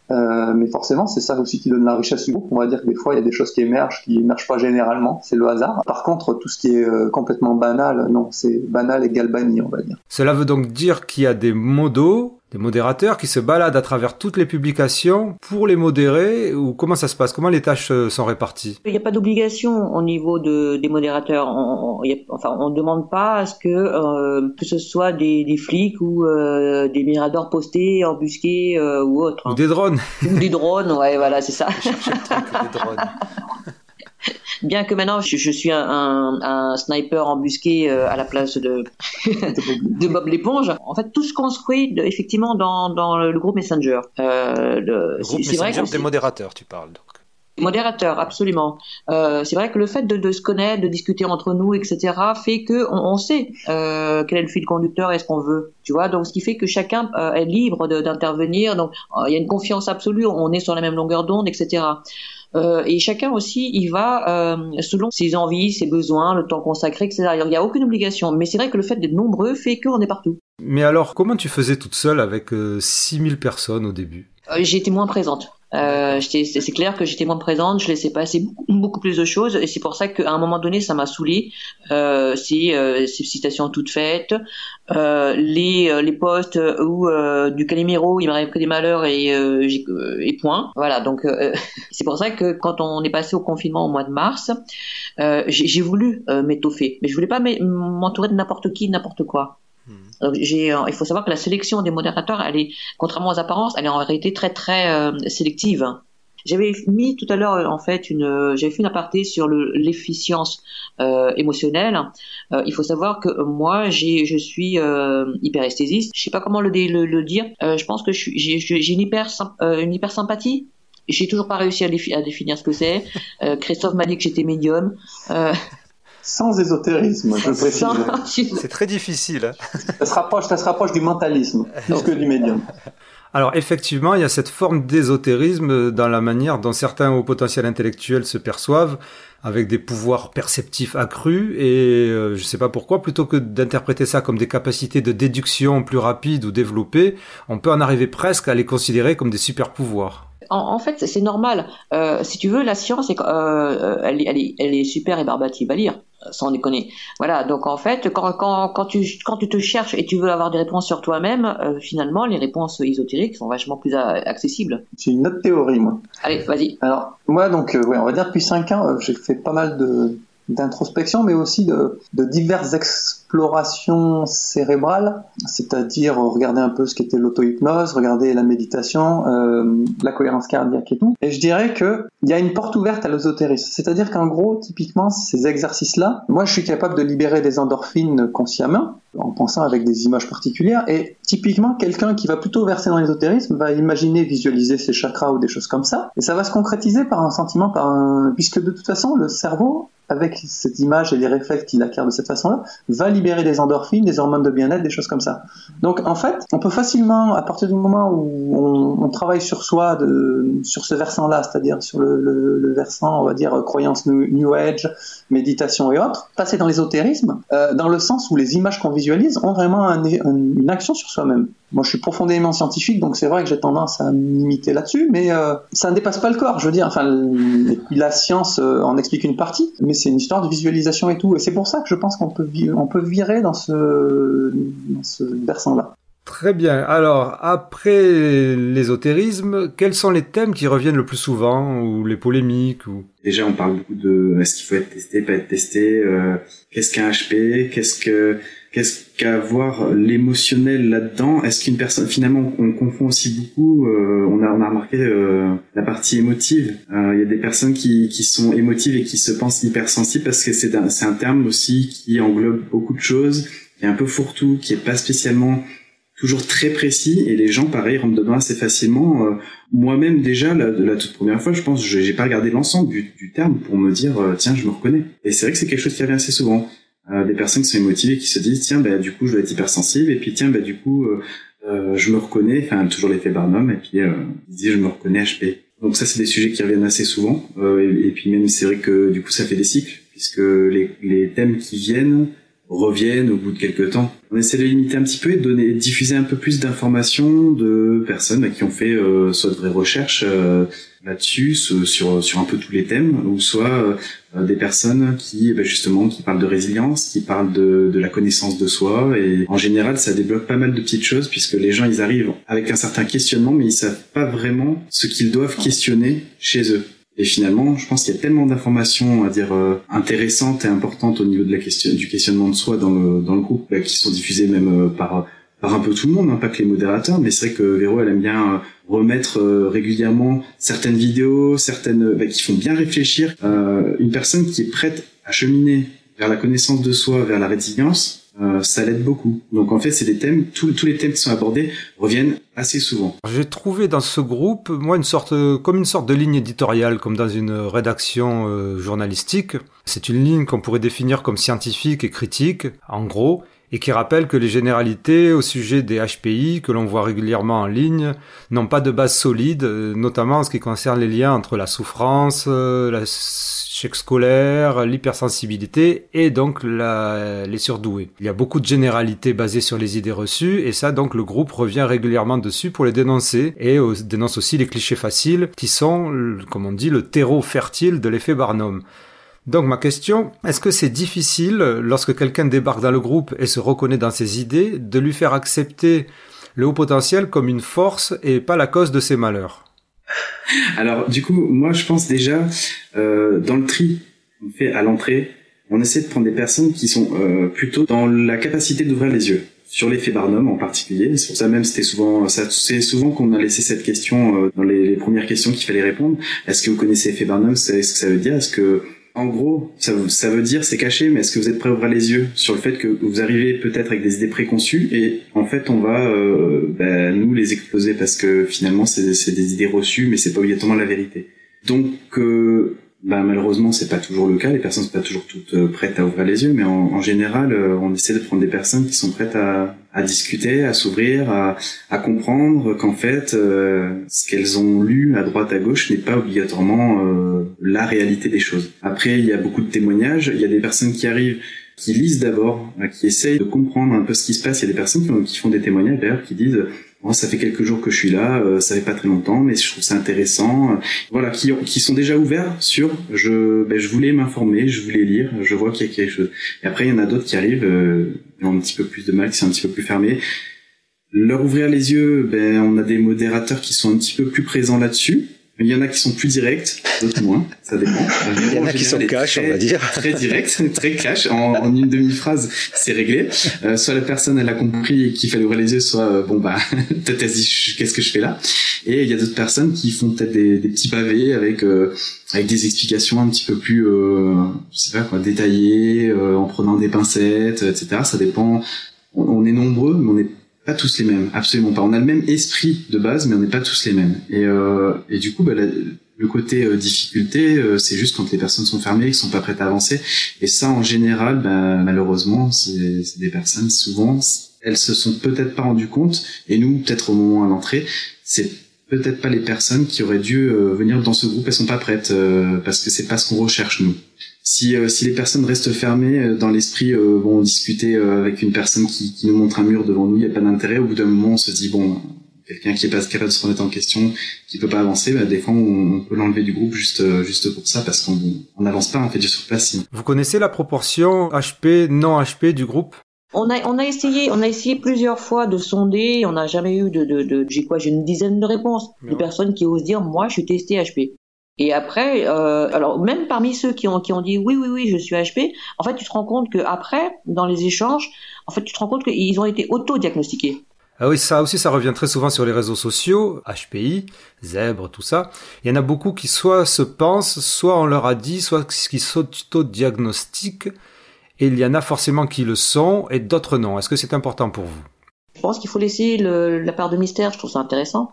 Mais forcément, c'est ça aussi qui donne la richesse du groupe. On va dire que des fois, il y a des choses qui émergent pas généralement. C'est le hasard. Par contre, tout ce qui est complètement banal, non, c'est banal égale banni, on va dire. Cela veut donc dire qu'il y a des modos, des modérateurs qui se baladent à travers toutes les publications pour les modérer, ou comment ça se passe? Comment les tâches sont réparties? Il n'y a pas d'obligation au niveau des modérateurs. On ne demande pas à ce que ce soit des flics ou des miradors postés, embusqués ou autres. Hein. Ou des drones. Ou des drones, ouais, voilà, c'est ça. Je cherchais le truc, des drones. Bien que maintenant, je suis un sniper embusqué à la place de Bob l'éponge. En fait, tout se construit effectivement dans le groupe Messenger. Le groupe c'est Messenger, des modérateurs, tu parles donc. Modérateur, absolument. C'est vrai que le fait de se connaître, de discuter entre nous, etc., fait que on sait quel est le fil conducteur et ce qu'on veut. Tu vois, donc ce qui fait que chacun est libre d'intervenir. Donc il y a une confiance absolue. On est sur la même longueur d'onde, etc. Et chacun aussi, il va selon ses envies, ses besoins, le temps consacré, etc. Il n'y a aucune obligation. Mais c'est vrai que le fait d'être nombreux fait qu'on est partout. Mais alors, comment tu faisais toute seule avec 6000 personnes au début ? J'étais moins présente. C'est clair que j'étais moins présente, je laissais passer beaucoup plus de choses, et c'est pour ça qu'à un moment donné ça m'a saoulée, ces citations toutes faites, les posts où du Calimero il m'arrive que des malheurs et point, voilà, donc c'est pour ça que quand on est passé au confinement au mois de mars, j'ai voulu m'étoffer, mais je voulais pas m'entourer de n'importe qui, n'importe quoi. Donc il faut savoir que la sélection des modérateurs, elle est, contrairement aux apparences, elle est en réalité très très sélective. J'avais mis tout à l'heure en fait j'avais fait une aparté sur l'efficience émotionnelle. Il faut savoir que moi je suis hyperesthésiste. Je sais pas comment le dire. Je pense que j'ai une hypersympathie. J'ai toujours pas réussi à définir ce que c'est. Christophe m'a dit que j'étais médium. Sans ésotérisme, je précise. C'est très difficile. Ça se rapproche du mentalisme, plus que du médium. Alors effectivement, il y a cette forme d'ésotérisme dans la manière dont certains hauts potentiels intellectuels se perçoivent, avec des pouvoirs perceptifs accrus, et je sais pas pourquoi, plutôt que d'interpréter ça comme des capacités de déduction plus rapides ou développées, on peut en arriver presque à les considérer comme des super-pouvoirs. En fait, c'est normal. Si tu veux, la science, elle est super rébarbative à lire, sans déconner. Voilà. Donc en fait, quand tu te cherches et tu veux avoir des réponses sur toi-même, finalement, les réponses ésotériques sont vachement plus accessibles. C'est une autre théorie, moi. Allez, vas-y. Alors moi, donc, on va dire depuis 5 ans, j'ai fait pas mal d'introspection, mais aussi de diverses explorations cérébrales, c'est-à-dire regarder un peu ce qu'était l'auto-hypnose, regarder la méditation, la cohérence cardiaque et tout. Et je dirais que il y a une porte ouverte à l'ésotérisme. C'est-à-dire qu'en gros, typiquement, ces exercices-là, moi, je suis capable de libérer des endorphines consciemment, en pensant avec des images particulières, et typiquement, quelqu'un qui va plutôt verser dans l'ésotérisme va imaginer, visualiser ses chakras ou des choses comme ça, et ça va se concrétiser par un sentiment, puisque de toute façon, le cerveau, avec cette image et les réflexes qu'il acquiert de cette façon-là, va libérer des endorphines, des hormones de bien-être, des choses comme ça. Donc, en fait, on peut facilement, à partir du moment où on travaille sur soi, sur ce versant-là, c'est-à-dire sur le versant, on va dire, croyance New Age, méditation et autres, passer dans l'ésotérisme, dans le sens où les images qu'on visualise ont vraiment une action sur soi-même. Moi, je suis profondément scientifique, donc c'est vrai que j'ai tendance à m'imiter là-dessus, mais ça ne dépasse pas le corps, je veux dire. Enfin, et puis la science en explique une partie, mais c'est une histoire de visualisation et tout. Et c'est pour ça que je pense qu'on peut virer dans ce versant-là. Très bien. Alors, après l'ésotérisme, quels sont les thèmes qui reviennent le plus souvent, ou les polémiques ? Déjà, on parle beaucoup de est-ce qu'il faut être testé, pas être testé, qu'est-ce qu'un HP, qu'est-ce qu'avoir l'émotionnel là-dedans? Est-ce qu'une personne, finalement, on confond aussi beaucoup, on a remarqué la partie émotive. Il y a des personnes qui sont émotives et qui se pensent hypersensibles parce que c'est un terme aussi qui englobe beaucoup de choses, qui est un peu fourre-tout, qui est pas spécialement toujours très précis, et les gens, pareil, rentrent dedans assez facilement. Moi-même, déjà, la toute première fois, je pense, j'ai pas regardé l'ensemble du terme pour me dire, tiens, je me reconnais. Et c'est vrai que c'est quelque chose qui revient assez souvent. Des personnes qui sont émotivées, qui se disent, tiens, bah, du coup, je vais être hypersensible, et puis, tiens, bah, du coup, je me reconnais, enfin, toujours l'effet Barnum, et puis, ils disent, je me reconnais HP. Donc ça, c'est des sujets qui reviennent assez souvent, et puis même, c'est vrai que, du coup, ça fait des cycles, puisque les thèmes qui viennent, reviennent au bout de quelques temps. On essaie de limiter un petit peu et de diffuser un peu plus d'informations de personnes qui ont fait soit de vraies recherches là-dessus, sur un peu tous les thèmes, ou soit des personnes qui, justement, qui parlent de résilience, qui parlent de la connaissance de soi, et en général, ça débloque pas mal de petites choses, puisque les gens, ils arrivent avec un certain questionnement, mais ils savent pas vraiment ce qu'ils doivent questionner chez eux. Et finalement, je pense qu'il y a tellement d'informations, on va dire, intéressantes et importantes au niveau de du questionnement de soi dans le groupe, qui sont diffusées même par un peu tout le monde, pas que les modérateurs. Mais c'est vrai que Véro, elle aime bien remettre régulièrement certaines vidéos, certaines qui font bien réfléchir. Une personne qui est prête à cheminer vers la connaissance de soi, vers la résilience, ça l'aide beaucoup. Donc en fait, c'est des thèmes, tous les thèmes qui sont abordés reviennent assez souvent. J'ai trouvé dans ce groupe, moi, une sorte de ligne éditoriale, comme dans une rédaction journalistique. C'est une ligne qu'on pourrait définir comme scientifique et critique, en gros, et qui rappelle que les généralités au sujet des HPI, que l'on voit régulièrement en ligne, n'ont pas de base solide, notamment en ce qui concerne les liens entre la souffrance, l'échec scolaire, l'hypersensibilité et donc les surdoués. Il y a beaucoup de généralités basées sur les idées reçues, et ça, donc, le groupe revient régulièrement dessus pour les dénoncer, et dénonce aussi les clichés faciles qui sont, comme on dit, le terreau fertile de l'effet Barnum. Donc ma question, est-ce que c'est difficile, lorsque quelqu'un débarque dans le groupe et se reconnaît dans ses idées, de lui faire accepter le haut potentiel comme une force et pas la cause de ses malheurs? Alors du coup, moi je pense déjà, dans le tri qu'on fait à l'entrée, on essaie de prendre des personnes qui sont plutôt dans la capacité d'ouvrir les yeux, sur l'effet Barnum en particulier. C'est pour ça même, c'est souvent qu'on a laissé cette question dans les premières questions qu'il fallait répondre. Est-ce que vous connaissez l'effet Barnum? C'est ce que ça veut dire? Est-ce que... En gros, ça veut dire, c'est caché, mais est-ce que vous êtes prêt à ouvrir les yeux sur le fait que vous arrivez peut-être avec des idées préconçues, et en fait on va nous les exploser, parce que finalement c'est des idées reçues, mais c'est pas obligatoirement la vérité. Donc malheureusement c'est pas toujours le cas, les personnes sont pas toujours toutes prêtes à ouvrir les yeux, mais en général on essaie de prendre des personnes qui sont prêtes à discuter, à s'ouvrir, à comprendre qu'en fait ce qu'elles ont lu à droite à gauche n'est pas obligatoirement la réalité des choses. Après, il y a beaucoup de témoignages, il y a des personnes qui arrivent, qui lisent d'abord, qui essayent de comprendre un peu ce qui se passe. Il y a des personnes qui font des témoignages d'ailleurs, qui disent « ça fait quelques jours que je suis là, ça fait pas très longtemps, mais je trouve ça intéressant ». Voilà, qui sont déjà ouverts sur « je voulais m'informer, je voulais lire, je vois qu'il y a quelque chose ». Et après, il y en a d'autres qui arrivent, qui ont un petit peu plus de mal, qui sont un petit peu plus fermés. Leur ouvrir les yeux, on a des modérateurs qui sont un petit peu plus présents là-dessus. Il y en a qui sont plus directs, d'autres moins, ça dépend. Il y en a qui sont cash, on va dire. Très direct, très cash, en une demi-phrase, c'est réglé. Soit la personne, elle a compris qu'il fallait ouvrir les yeux, soit, peut-être elle se dit, qu'est-ce que je fais là? Et il y a d'autres personnes qui font peut-être des petits pavés avec des explications un petit peu plus, détaillées, en prenant des pincettes, etc. Ça dépend. On est nombreux, mais on est pas tous les mêmes, absolument pas. On a le même esprit de base, mais on n'est pas tous les mêmes. Et du coup, le côté difficulté, c'est juste quand les personnes sont fermées, qu'elles sont pas prêtes à avancer. Et ça, en général, malheureusement, c'est des personnes, souvent, elles se sont peut-être pas rendues compte. Et nous, peut-être au moment à l'entrée, c'est peut-être pas les personnes qui auraient dû venir dans ce groupe, elles sont pas prêtes, parce que c'est pas ce qu'on recherche, nous. Si les personnes restent fermées dans l'esprit, discuter avec une personne qui nous montre un mur devant nous, il n'y a pas d'intérêt. Au bout d'un moment, on se dit, quelqu'un qui n'est pas capable de se remettre en question, qui ne peut pas avancer, des fois, on peut l'enlever du groupe juste pour ça, parce qu'on n'avance pas, on fait du surplace. Vous connaissez la proportion HP, non HP du groupe? On a essayé plusieurs fois de sonder, on n'a jamais eu j'ai une dizaine de réponses, de personnes qui osent dire, moi, je suis testé HP. Et après, alors même parmi ceux qui ont dit oui, je suis HP, en fait, tu te rends compte que après, dans les échanges, qu'ils ont été auto-diagnostiqués. Ah oui, ça aussi, ça revient très souvent sur les réseaux sociaux, HPI, zèbre, tout ça. Il y en a beaucoup qui soit se pensent, soit on leur a dit, soit qui s'auto-diagnostiquent, et il y en a forcément qui le sont et d'autres non. Est-ce que c'est important pour vous ? Je pense qu'il faut laisser la part de mystère, je trouve ça intéressant.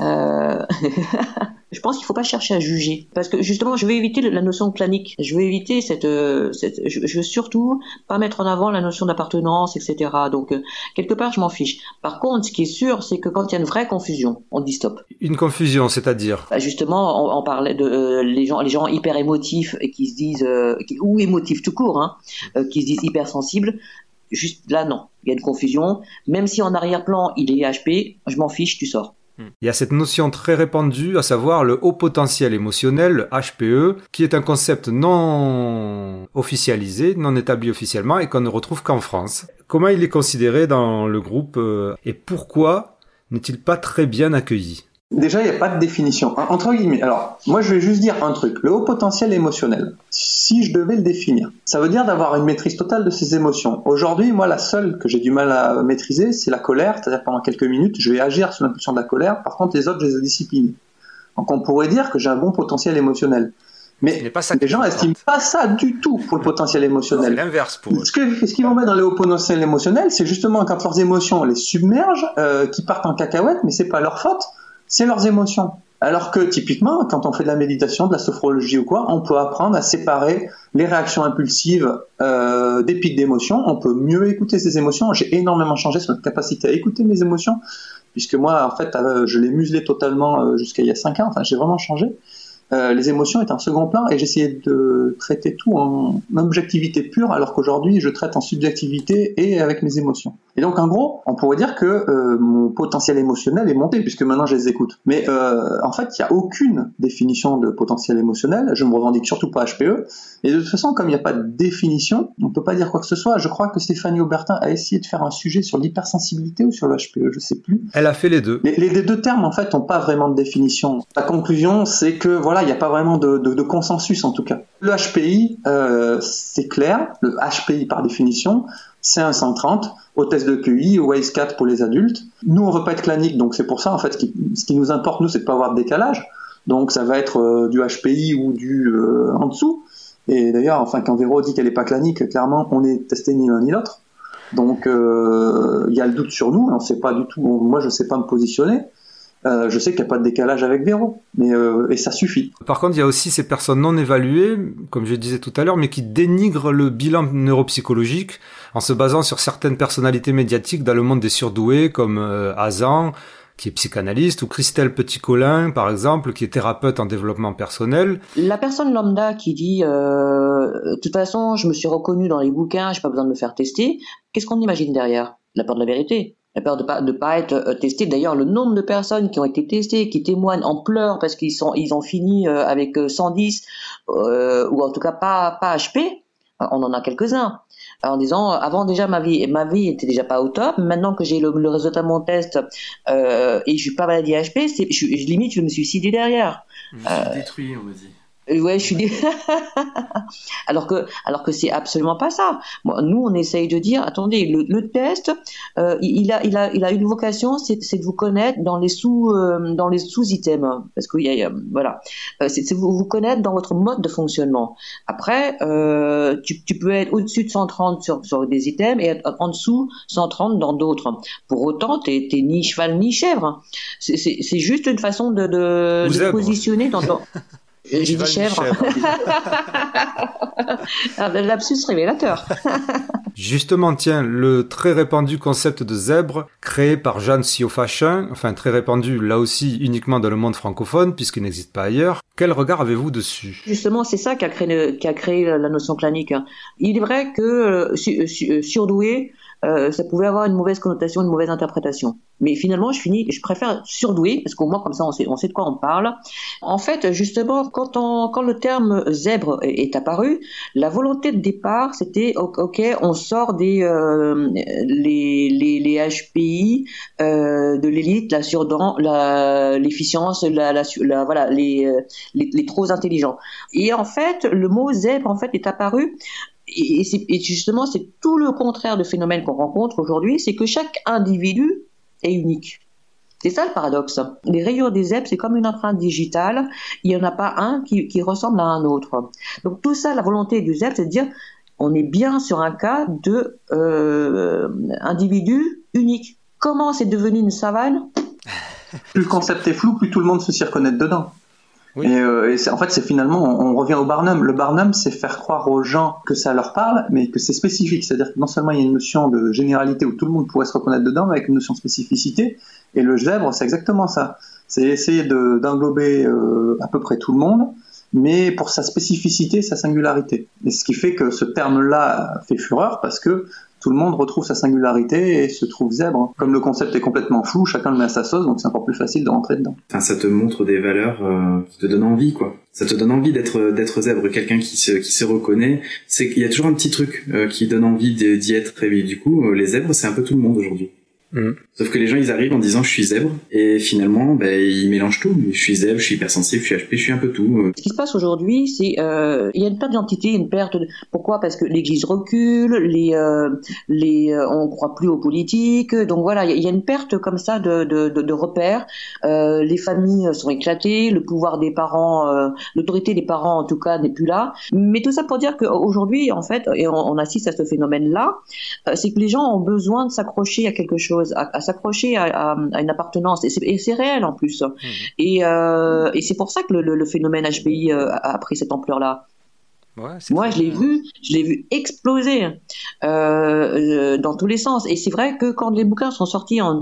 Je pense qu'il ne faut pas chercher à juger, parce que justement je vais éviter la notion clanique, je vais éviter je veux surtout pas mettre en avant la notion d'appartenance, etc. Donc quelque part je m'en fiche. Par contre, ce qui est sûr, c'est que quand il y a une vraie confusion, on dit stop. Une confusion, c'est-à-dire justement on parlait de les gens hyper émotifs et qui se disent ou émotifs tout court, qui se disent hyper sensibles. Juste là, non, il y a une confusion. Même si en arrière-plan il est HP, je m'en fiche, tu sors. Il y a cette notion très répandue, à savoir le haut potentiel émotionnel, le HPE, qui est un concept non officialisé, non établi officiellement et qu'on ne retrouve qu'en France. Comment il est considéré dans le groupe et pourquoi n'est-il pas très bien accueilli ? Déjà, il n'y a pas de définition, entre guillemets. Alors, moi, je vais juste dire un truc. Le haut potentiel émotionnel, si je devais le définir, ça veut dire d'avoir une maîtrise totale de ses émotions. Aujourd'hui, moi, la seule que j'ai du mal à maîtriser, c'est la colère. C'est-à-dire, pendant quelques minutes, je vais agir sous l'impulsion de la colère. Par contre, les autres, je les ai disciplinés. Donc, on pourrait dire que j'ai un bon potentiel émotionnel. Mais les gens n'estiment pas ça du tout pour le potentiel émotionnel. C'est l'inverse pour eux. Ce qui m'embête dans le haut potentiel émotionnel, c'est justement quand leurs émotions les submergent, qu'ils partent en cacahuète, mais c'est pas leur faute. C'est leurs émotions. Alors que typiquement, quand on fait de la méditation, de la sophrologie ou quoi, on peut apprendre à séparer les réactions impulsives des pics d'émotions. On peut mieux écouter ses émotions. J'ai énormément changé sur notre capacité à écouter mes émotions, puisque moi, en fait, je les muselais totalement jusqu'à il y a 5 ans. Enfin, j'ai vraiment changé. Les émotions étaient en second plan et j'essayais de traiter tout en objectivité pure, alors qu'aujourd'hui je traite en subjectivité et avec mes émotions. Et donc en gros, on pourrait dire que mon potentiel émotionnel est monté puisque maintenant je les écoute. Mais en fait, il n'y a aucune définition de potentiel émotionnel. Je ne me revendique surtout pas HPE. Et de toute façon, comme il n'y a pas de définition, on ne peut pas dire quoi que ce soit. Je crois que Stéphanie Aubertin a essayé de faire un sujet sur l'hypersensibilité ou sur le HPE, je ne sais plus. Elle a fait les deux. Les deux termes en fait n'ont pas vraiment de définition. La conclusion, c'est que voilà. Il n'y a pas vraiment de consensus en tout cas. Le HPI, c'est clair, le HPI par définition, c'est un 130, au test de QI, au WAIS-4 pour les adultes. Nous, on ne veut pas être clanique, donc c'est pour ça en fait, ce qui nous importe, nous, c'est de ne pas avoir de décalage. Donc ça va être du HPI ou du en dessous. Et d'ailleurs, enfin, quand Véro dit qu'elle n'est pas clanique, clairement, on n'est testé ni l'un ni l'autre. Donc il y a le doute sur nous, on ne sait pas du tout, moi je ne sais pas me positionner. Je sais qu'il n'y a pas de décalage avec Véro, mais et ça suffit. Par contre, il y a aussi ces personnes non évaluées, comme je disais tout à l'heure, mais qui dénigrent le bilan neuropsychologique en se basant sur certaines personnalités médiatiques dans le monde des surdoués, comme Hazan, qui est psychanalyste, ou Christelle Petit-Colin, par exemple, qui est thérapeute en développement personnel. La personne lambda qui dit « de toute façon, je me suis reconnue dans les bouquins, j'ai pas besoin de me faire tester », qu'est-ce qu'on imagine derrière ? La peur de la vérité. La peur de ne pas être testé. D'ailleurs, le nombre de personnes qui ont été testées, qui témoignent en pleurs parce qu'ils ont fini avec 110 ou en tout cas pas HP, on en a quelques-uns, en disant avant déjà ma vie était déjà pas au top, maintenant que j'ai le résultat de mon test et je suis pas maladie HP, limite je me suis suicidé derrière. Je suis détruit, on va dire. Ouais, je suis dit. alors que c'est absolument pas ça. Bon, nous, on essaye de dire, attendez, le test, il a une vocation, c'est de vous connaître dans les sous-items, parce que voilà, c'est vous connaître dans votre mode de fonctionnement. Après, tu peux être au-dessus de 130 sur des items et être en dessous 130 dans d'autres. Pour autant, t'es ni cheval ni chèvre. C'est juste une façon de positionner dans J'ai dit chèvre. L'absus révélateur. Justement, tiens, le très répandu concept de zèbre, créé par Jeanne Siaud-Facchin, enfin très répandu là aussi uniquement dans le monde francophone, puisqu'il n'existe pas ailleurs. Quel regard avez-vous dessus ? Justement, c'est ça qui a créé la notion clanique. Il est vrai que surdoué, ça pouvait avoir une mauvaise connotation, une mauvaise interprétation. Mais finalement, je préfère surdoué, parce qu'au moins, comme ça, on sait de quoi on parle. En fait, justement, quand le terme zèbre est apparu, la volonté de départ, c'était, ok, on sort des, les HPI, de l'élite, la surdent, l'efficience, voilà, les trop intelligents. Et en fait, le mot zèbre, en fait, est apparu. Et justement, c'est tout le contraire de phénomène qu'on rencontre aujourd'hui, c'est que chaque individu est unique. C'est ça le paradoxe. Les rayures des zèbres, c'est comme une empreinte digitale, il n'y en a pas un qui ressemble à un autre. Donc tout ça, la volonté du zèbre, c'est de dire, on est bien sur un cas de individu unique. Comment c'est devenu une savane ? Plus le concept est flou, plus tout le monde se s'y reconnaît dedans. Oui. Et en fait, c'est finalement, on revient au Barnum. Le Barnum, c'est faire croire aux gens que ça leur parle, mais que c'est spécifique. C'est-à-dire que non seulement il y a une notion de généralité où tout le monde pourrait se reconnaître dedans, mais avec une notion de spécificité. Et le zèbre, c'est exactement ça. C'est essayer d'englober à peu près tout le monde, mais pour sa spécificité, sa singularité. Et ce qui fait que ce terme-là fait fureur, parce que tout le monde retrouve sa singularité et se trouve zèbre. Comme le concept est complètement flou, chacun le met à sa sauce, donc c'est encore plus facile de rentrer dedans. Enfin, ça te montre des valeurs qui te donnent envie, quoi. Ça te donne envie d'être zèbre, quelqu'un qui se reconnaît. C'est qu'il y a toujours un petit truc qui donne envie d'y être. Et du coup, les zèbres, c'est un peu tout le monde aujourd'hui. Mmh. Sauf que les gens, ils arrivent en disant je suis zèbre, et finalement ils mélangent tout. Je suis zèbre, je suis hypersensible, je suis HP, je suis un peu tout. Ce qui se passe aujourd'hui, c'est il y a une perte d'identité, une perte de... Pourquoi ? Parce que l'église recule, on ne croit plus aux politiques, donc voilà, il y a une perte comme ça de repères. Les familles sont éclatées, le pouvoir des parents, l'autorité des parents en tout cas n'est plus là. Mais tout ça pour dire qu'aujourd'hui, en fait, et on assiste à ce phénomène-là, c'est que les gens ont besoin de s'accrocher à quelque chose, à s'accrocher à une appartenance, et c'est réel en plus. Mmh. Et c'est pour ça que le phénomène HPI a pris cette ampleur-là. Ouais, moi, je l'ai vu exploser dans tous les sens. Et c'est vrai que quand les bouquins sont sortis en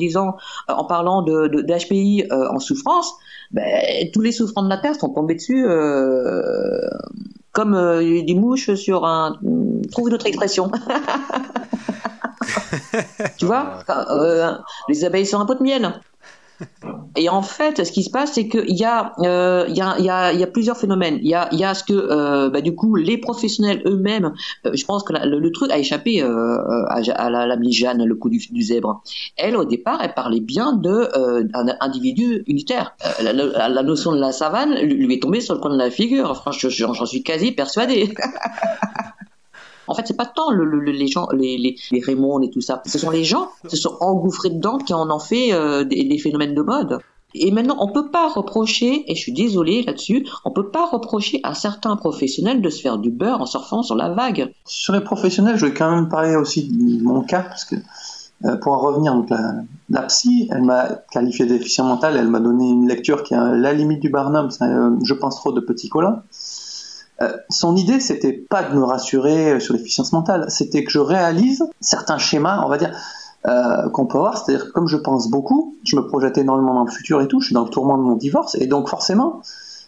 parlant de HPI en souffrance, tous les souffrants de la terre sont tombés dessus. Comme des mouches sur un... Trouve une autre expression. Tu vois, les abeilles sont un pot de miel. Et en fait, ce qui se passe, c'est qu'il y a plusieurs phénomènes. Il y a ce que, du coup, les professionnels eux-mêmes, je pense que le truc a échappé à l'amie Jeanne, le coup du zèbre. Elle, au départ, elle parlait bien d'un individu unitaire. La notion de la savane lui est tombée sur le coin de la figure. Franchement, j'en suis quasi persuadée. En fait, c'est pas tant les gens, les Raymond et tout ça. Ce sont les gens qui se sont engouffrés dedans, qui en ont fait des phénomènes de mode. Et maintenant, on peut pas reprocher, et je suis désolée là-dessus, on peut pas reprocher à certains professionnels de se faire du beurre en surfant sur la vague. Sur les professionnels, je vais quand même parler aussi de mon cas, parce que pour en revenir, donc la psy, elle m'a qualifié déficient mental, elle m'a donné une lecture qui est à la limite du Barnum, c'est, je pense trop de Petit-Colin. Son idée, c'était pas de me rassurer sur l'efficience mentale, c'était que je réalise certains schémas, on va dire, qu'on peut avoir, c'est-à-dire que comme je pense beaucoup, je me projette énormément dans le futur et tout, je suis dans le tourment de mon divorce, et donc forcément,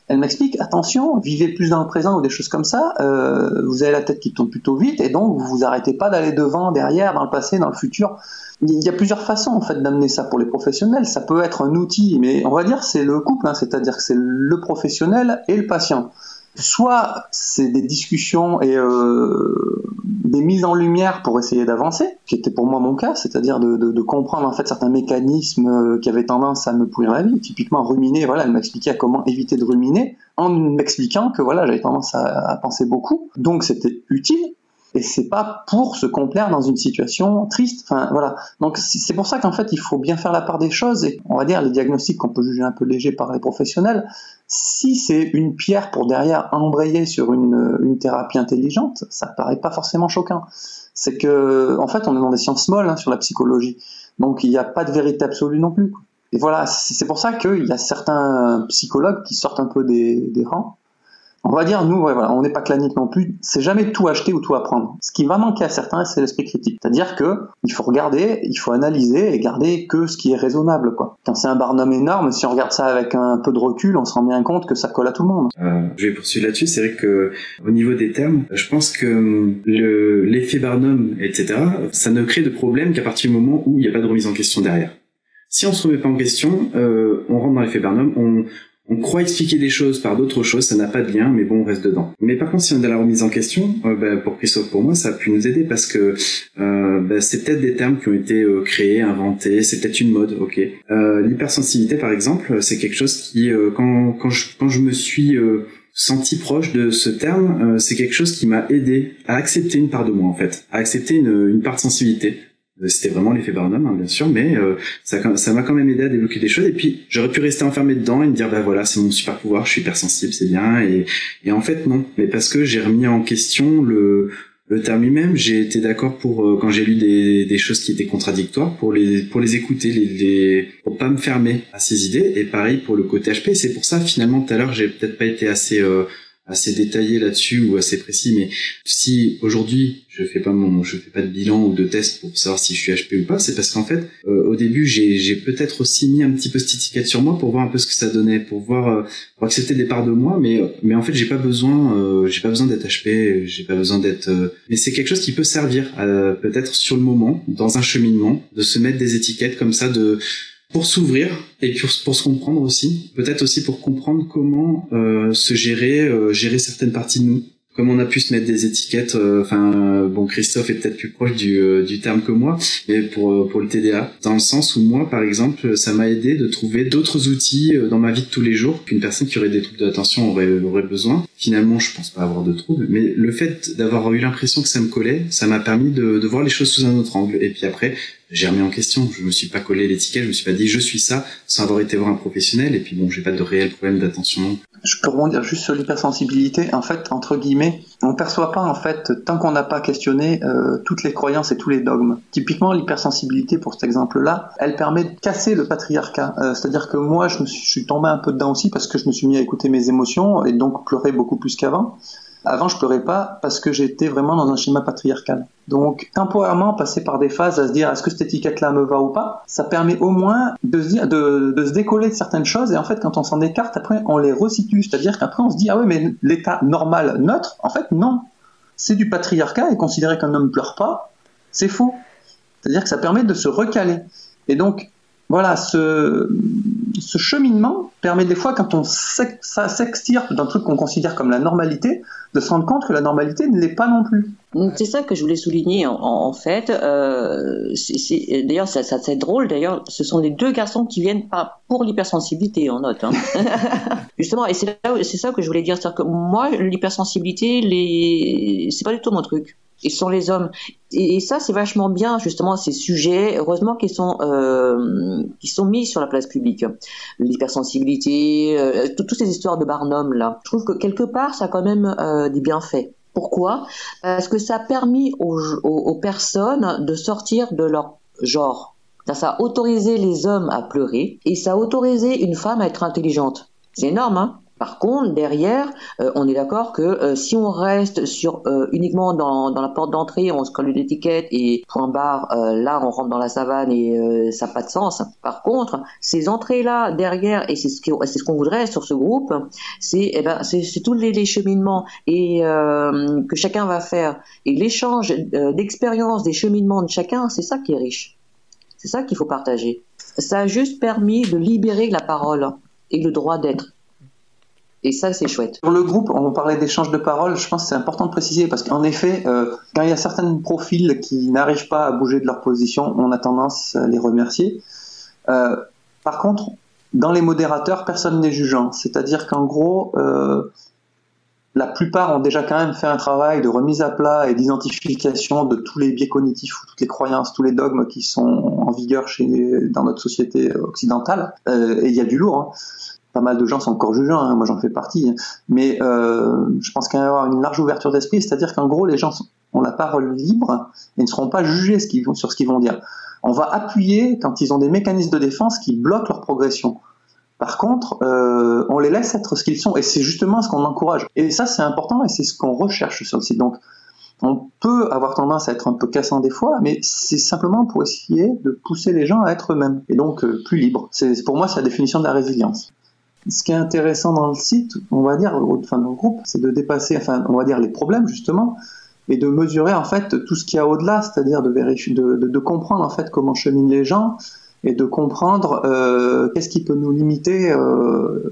elle m'explique, attention, vivez plus dans le présent ou des choses comme ça, vous avez la tête qui tourne plutôt vite, et donc vous vous arrêtez pas d'aller devant, derrière, dans le passé, dans le futur. Il y a plusieurs façons en fait d'amener ça pour les professionnels. Ça peut être un outil, mais on va dire c'est le couple, hein, c'est-à-dire que c'est le professionnel et le patient. Soit c'est des discussions et des mises en lumière pour essayer d'avancer, qui était pour moi mon cas, c'est-à-dire de comprendre en fait certains mécanismes qui avaient tendance à me pourrir la vie, typiquement ruminer. Voilà, elle m'expliquait comment éviter de ruminer en m'expliquant que voilà, j'avais tendance à penser beaucoup, donc c'était utile. Et c'est pas pour se complaire dans une situation triste. Enfin, voilà. Donc, c'est pour ça qu'en fait, il faut bien faire la part des choses. Et on va dire, les diagnostics qu'on peut juger un peu légers par les professionnels, si c'est une pierre pour derrière embrayer sur une thérapie intelligente, ça paraît pas forcément choquant. C'est que, en fait, on est dans des sciences molles, hein, sur la psychologie. Donc, il n'y a pas de vérité absolue non plus. Et voilà. C'est pour ça qu'il y a certains psychologues qui sortent un peu des rangs. On va dire, nous, ouais, voilà, on n'est pas clanique non plus, c'est jamais tout acheter ou tout apprendre. Ce qui va manquer à certains, c'est l'esprit critique. C'est-à-dire que il faut regarder, il faut analyser et garder que ce qui est raisonnable, quoi. Quand c'est un Barnum énorme, si on regarde ça avec un peu de recul, on se rend bien compte que ça colle à tout le monde. Je vais poursuivre là-dessus, c'est vrai que au niveau des termes, je pense que l'effet Barnum, etc., ça ne crée de problème qu'à partir du moment où il n'y a pas de remise en question derrière. Si on ne se remet pas en question, on rentre dans l'effet Barnum, on croit expliquer des choses par d'autres choses, ça n'a pas de lien, mais bon, on reste dedans. Mais par contre, si on est dans la remise en question, pour Christophe, pour moi, ça a pu nous aider parce que c'est peut-être des termes qui ont été créés, inventés, c'est peut-être une mode, ok. L'hypersensibilité, par exemple, c'est quelque chose qui, quand je me suis senti proche de ce terme, c'est quelque chose qui m'a aidé à accepter une part de moi, en fait, à accepter une part de sensibilité. C'était vraiment l'effet Barnum, hein, bien sûr, mais ça m'a quand même aidé à débloquer des choses. Et puis, j'aurais pu rester enfermé dedans et me dire, voilà, c'est mon super pouvoir, je suis hypersensible, c'est bien. Et en fait, non. Mais parce que j'ai remis en question le terme lui-même, j'ai été d'accord pour quand j'ai lu des choses qui étaient contradictoires, pour les écouter, pour pas me fermer à ces idées. Et pareil pour le côté HP. C'est pour ça finalement tout à l'heure j'ai peut-être pas été assez détaillé là-dessus ou assez précis. Mais si aujourd'hui je fais pas de bilan ou de test pour savoir si je suis HP ou pas, c'est parce qu'en fait au début j'ai peut-être aussi mis un petit peu cette étiquette sur moi pour voir un peu ce que ça donnait, pour accepter des parts de moi, mais en fait j'ai pas besoin d'être HP, j'ai pas besoin d'être mais c'est quelque chose qui peut servir peut-être sur le moment dans un cheminement de se mettre des étiquettes comme ça pour s'ouvrir et pour se comprendre aussi, peut-être aussi pour comprendre comment se gérer certaines parties de nous. Comme on a pu se mettre des étiquettes, bon, Christophe est peut-être plus proche du terme que moi, mais pour le TDA, dans le sens où moi, par exemple, ça m'a aidé de trouver d'autres outils dans ma vie de tous les jours qu'une personne qui aurait des troubles de l'attention aurait besoin. Finalement, je pense pas avoir de troubles, mais le fait d'avoir eu l'impression que ça me collait, ça m'a permis de voir les choses sous un autre angle. Et puis après, j'ai remis en question. Je me suis pas collé l'étiquette, je me suis pas dit je suis ça, sans avoir été voir un professionnel. Et puis bon, j'ai pas de réel problème d'attention. Je peux rebondir juste sur l'hypersensibilité. En fait, entre guillemets, on perçoit pas, en fait, tant qu'on n'a pas questionné toutes les croyances et tous les dogmes. Typiquement, l'hypersensibilité, pour cet exemple-là, elle permet de casser le patriarcat. C'est-à-dire que moi, je suis tombé un peu dedans aussi parce que je me suis mis à écouter mes émotions et donc pleurer beaucoup plus qu'avant. Avant, je pleurais pas parce que j'étais vraiment dans un schéma patriarcal. Donc, temporairement, passer par des phases à se dire est-ce que cette étiquette-là me va ou pas, ça permet au moins de se dire, de se décoller de certaines choses. Et en fait, quand on s'en écarte, après, on les resitue. C'est-à-dire qu'après, on se dit ah oui, mais l'état normal, neutre, en fait, non. C'est du patriarcat et considérer qu'un homme pleure pas, c'est faux. C'est-à-dire que ça permet de se recaler. Et donc, voilà, ce cheminement permet des fois, quand on s'extirpe d'un truc qu'on considère comme la normalité, de se rendre compte que la normalité ne l'est pas non plus. C'est ça que je voulais souligner en fait. D'ailleurs, c'est drôle. D'ailleurs, ce sont les deux garçons qui viennent pas pour l'hypersensibilité, on note. Hein. Justement, et c'est ça que je voulais dire, c'est-à-dire que moi, l'hypersensibilité, c'est pas du tout mon truc. Ils sont les hommes. Et ça, c'est vachement bien, justement, ces sujets. Heureusement qu'ils sont mis sur la place publique. L'hypersensibilité, toutes ces histoires de Barnum, là. Je trouve que quelque part, ça a quand même des bienfaits. Pourquoi ? Parce que ça a permis aux personnes de sortir de leur genre. Ça a autorisé les hommes à pleurer et ça a autorisé une femme à être intelligente. C'est énorme, hein ? Par contre, derrière, on est d'accord que si on reste sur uniquement dans la porte d'entrée, on se colle une étiquette et point barre, là on rentre dans la savane et ça n'a pas de sens. Par contre, ces entrées-là derrière, et c'est ce qu'on voudrait sur ce groupe, c'est tous les cheminements et que chacun va faire. Et l'échange d'expériences, des cheminements de chacun, c'est ça qui est riche. C'est ça qu'il faut partager. Ça a juste permis de libérer la parole et le droit d'être. Et ça, c'est chouette. Sur le groupe, on parlait d'échange de paroles, je pense que c'est important de préciser, parce qu'en effet, quand il y a certains profils qui n'arrivent pas à bouger de leur position, on a tendance à les remercier. Par contre, dans les modérateurs, personne n'est jugeant. C'est-à-dire qu'en gros, la plupart ont déjà quand même fait un travail de remise à plat et d'identification de tous les biais cognitifs, toutes les croyances, tous les dogmes qui sont en vigueur dans notre société occidentale. Et il y a du lourd, hein. Pas mal de gens sont encore jugeants, hein, moi j'en fais partie, mais je pense qu'il va y avoir une large ouverture d'esprit, c'est-à-dire qu'en gros, les gens ont la parole libre et ne seront pas jugés sur ce qu'ils vont dire. On va appuyer quand ils ont des mécanismes de défense qui bloquent leur progression. Par contre, on les laisse être ce qu'ils sont, et c'est justement ce qu'on encourage. Et ça, c'est important, et c'est ce qu'on recherche sur le site. Donc, on peut avoir tendance à être un peu cassant des fois, mais c'est simplement pour essayer de pousser les gens à être eux-mêmes, et donc plus libres. Pour moi, c'est la définition de la résilience. Ce qui est intéressant dans le site, on va dire, enfin dans le groupe, c'est de dépasser, enfin on va dire les problèmes justement, et de mesurer en fait tout ce qu'il y a au-delà, c'est-à-dire de vérifier, de comprendre en fait comment cheminent les gens et de comprendre qu'est-ce qui peut nous limiter,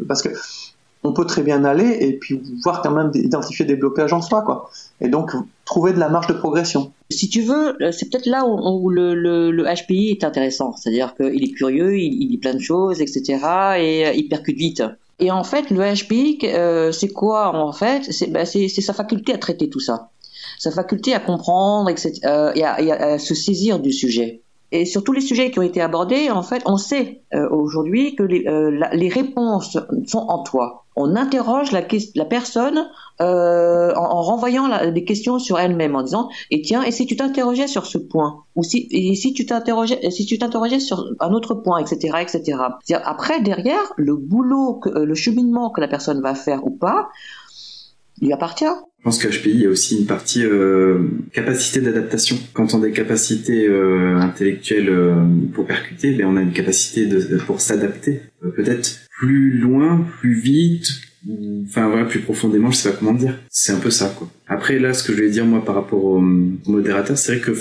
parce que on peut très bien aller et puis voir quand même identifier des blocages en soi, quoi. Et donc trouver de la marge de progression. Si tu veux, c'est peut-être là où le HPI est intéressant, c'est-à-dire qu'il est curieux, il dit plein de choses, etc. et il percute vite. Et en fait, le HPI, c'est quoi en fait ? C'est sa faculté à traiter tout ça, sa faculté à comprendre, etc. Et à se saisir du sujet. Et sur tous les sujets qui ont été abordés, en fait, on sait aujourd'hui que les réponses sont en toi. On interroge la personne en renvoyant des questions sur elle-même, en disant « Et tiens, et si tu t'interrogeais sur ce point ?» Ou si tu t'interrogeais sur un autre point, etc. etc. C'est-à-dire, après, derrière, le boulot, le cheminement que la personne va faire ou pas, lui appartient. Je pense qu'HPI, il y a aussi une partie capacité d'adaptation. Quand on a des capacités intellectuelles pour percuter, ben on a une capacité pour s'adapter, peut-être plus loin, plus vite, enfin voilà, plus profondément, je sais pas comment dire. C'est un peu ça, quoi. Après là, ce que je voulais dire moi par rapport au modérateur, c'est vrai que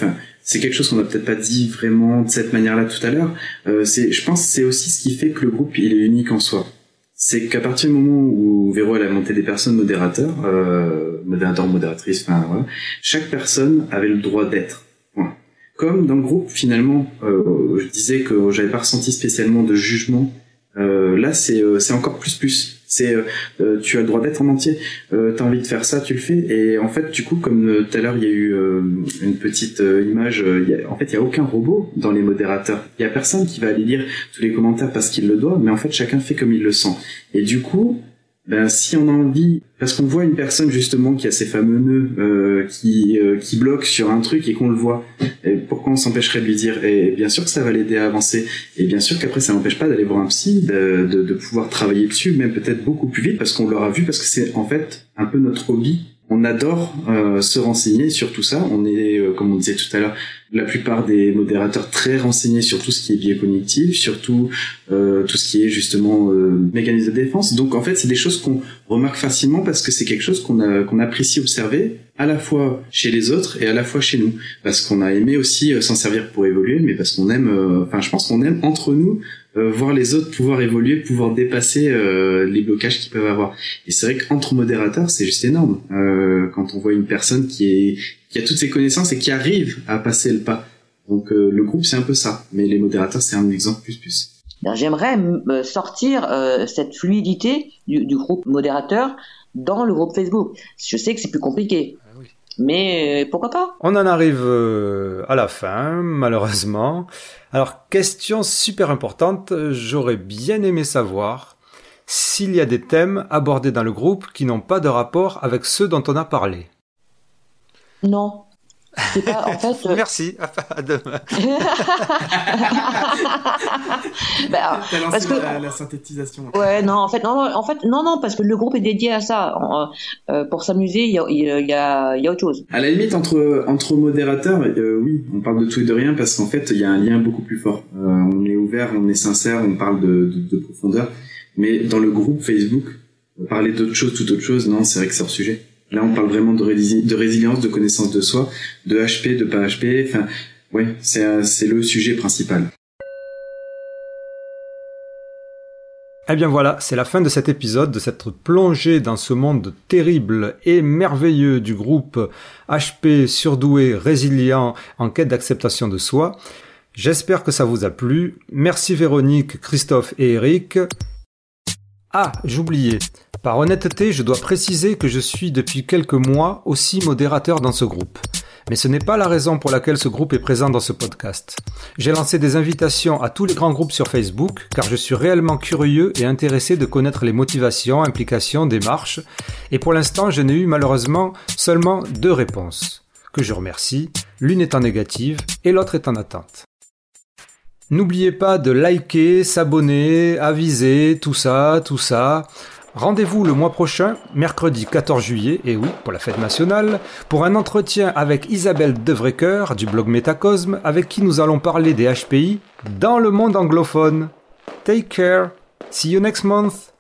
c'est quelque chose qu'on n'a peut-être pas dit vraiment de cette manière-là tout à l'heure. Je pense que c'est aussi ce qui fait que le groupe il est unique en soi. C'est qu'à partir du moment où Véro elle a monté des personnes modérateurs, modératrices, enfin voilà, chaque personne avait le droit d'être. Voilà. Comme dans le groupe, finalement, je disais que j'avais pas ressenti spécialement de jugement. Là, c'est encore plus. C'est tu as le droit d'être en entier. T'as envie de faire ça, tu le fais. Et en fait, du coup, comme tout à l'heure, il y a eu une petite image. En fait, il y a aucun robot dans les modérateurs. Il y a personne qui va aller lire tous les commentaires parce qu'il le doit. Mais en fait, chacun fait comme il le sent. Et du coup, ben si on a envie, parce qu'on voit une personne justement qui a ces fameux nœuds qui bloque sur un truc et qu'on le voit, et pourquoi on s'empêcherait de lui dire? Et bien sûr que ça va l'aider à avancer, et bien sûr qu'après ça n'empêche pas d'aller voir un psy, de pouvoir travailler dessus, même peut-être beaucoup plus vite parce qu'on l'aura vu, parce que c'est en fait un peu notre hobby. On adore se renseigner sur tout ça. On est, comme on disait tout à l'heure, la plupart des modérateurs très renseignés sur tout ce qui est biais cognitif, surtout tout ce qui est justement mécanisme de défense. Donc en fait, c'est des choses qu'on remarque facilement parce que c'est quelque chose qu'on apprécie observer à la fois chez les autres et à la fois chez nous, parce qu'on a aimé aussi s'en servir pour évoluer, mais parce qu'on aime, je pense qu'on aime entre nous voir les autres pouvoir évoluer, pouvoir dépasser les blocages qu'ils peuvent avoir. Et c'est vrai qu'entre modérateurs, c'est juste énorme. Quand on voit une personne qui a toutes ses connaissances et qui arrive à passer le pas. Donc le groupe, c'est un peu ça. Mais les modérateurs, c'est un exemple plus. Alors, j'aimerais sortir cette fluidité du groupe modérateur dans le groupe Facebook. Je sais que c'est plus compliqué. Mais pourquoi pas ? On en arrive à la fin, malheureusement. Alors, question super importante, j'aurais bien aimé savoir s'il y a des thèmes abordés dans le groupe qui n'ont pas de rapport avec ceux dont on a parlé. Non. C'est pas, en fait, Merci, à demain. T'as lancé parce que la synthétisation. Ouais, non, parce que le groupe est dédié à ça. Pour s'amuser, il y a autre chose. À la limite, entre modérateurs, oui, on parle de tout et de rien parce qu'en fait, il y a un lien beaucoup plus fort. On est ouvert, on est sincère, on parle de profondeur. Mais dans le groupe Facebook, parler d'autre chose, toute autre chose, non, c'est vrai que c'est hors sujet. Là, on parle vraiment de résilience, de connaissance de soi, de HP, de pas HP. Enfin, ouais, c'est le sujet principal. Eh bien voilà, c'est la fin de cet épisode, de cette plongée dans ce monde terrible et merveilleux du groupe HP surdoué, résilient, en quête d'acceptation de soi. J'espère que ça vous a plu. Merci Véronique, Christophe et Eric. Ah, j'oubliais. Par honnêteté, je dois préciser que je suis depuis quelques mois aussi modérateur dans ce groupe. Mais ce n'est pas la raison pour laquelle ce groupe est présent dans ce podcast. J'ai lancé des invitations à tous les grands groupes sur Facebook, car je suis réellement curieux et intéressé de connaître les motivations, implications, démarches. Et pour l'instant, je n'ai eu malheureusement seulement 2 réponses, que je remercie, l'une étant négative et l'autre étant en attente. N'oubliez pas de liker, s'abonner, aviser, tout ça. Rendez-vous le mois prochain, mercredi 14 juillet, et oui, pour la fête nationale, pour un entretien avec Isabelle Devrecker du blog Metacosme, avec qui nous allons parler des HPI dans le monde anglophone. Take care. See you next month.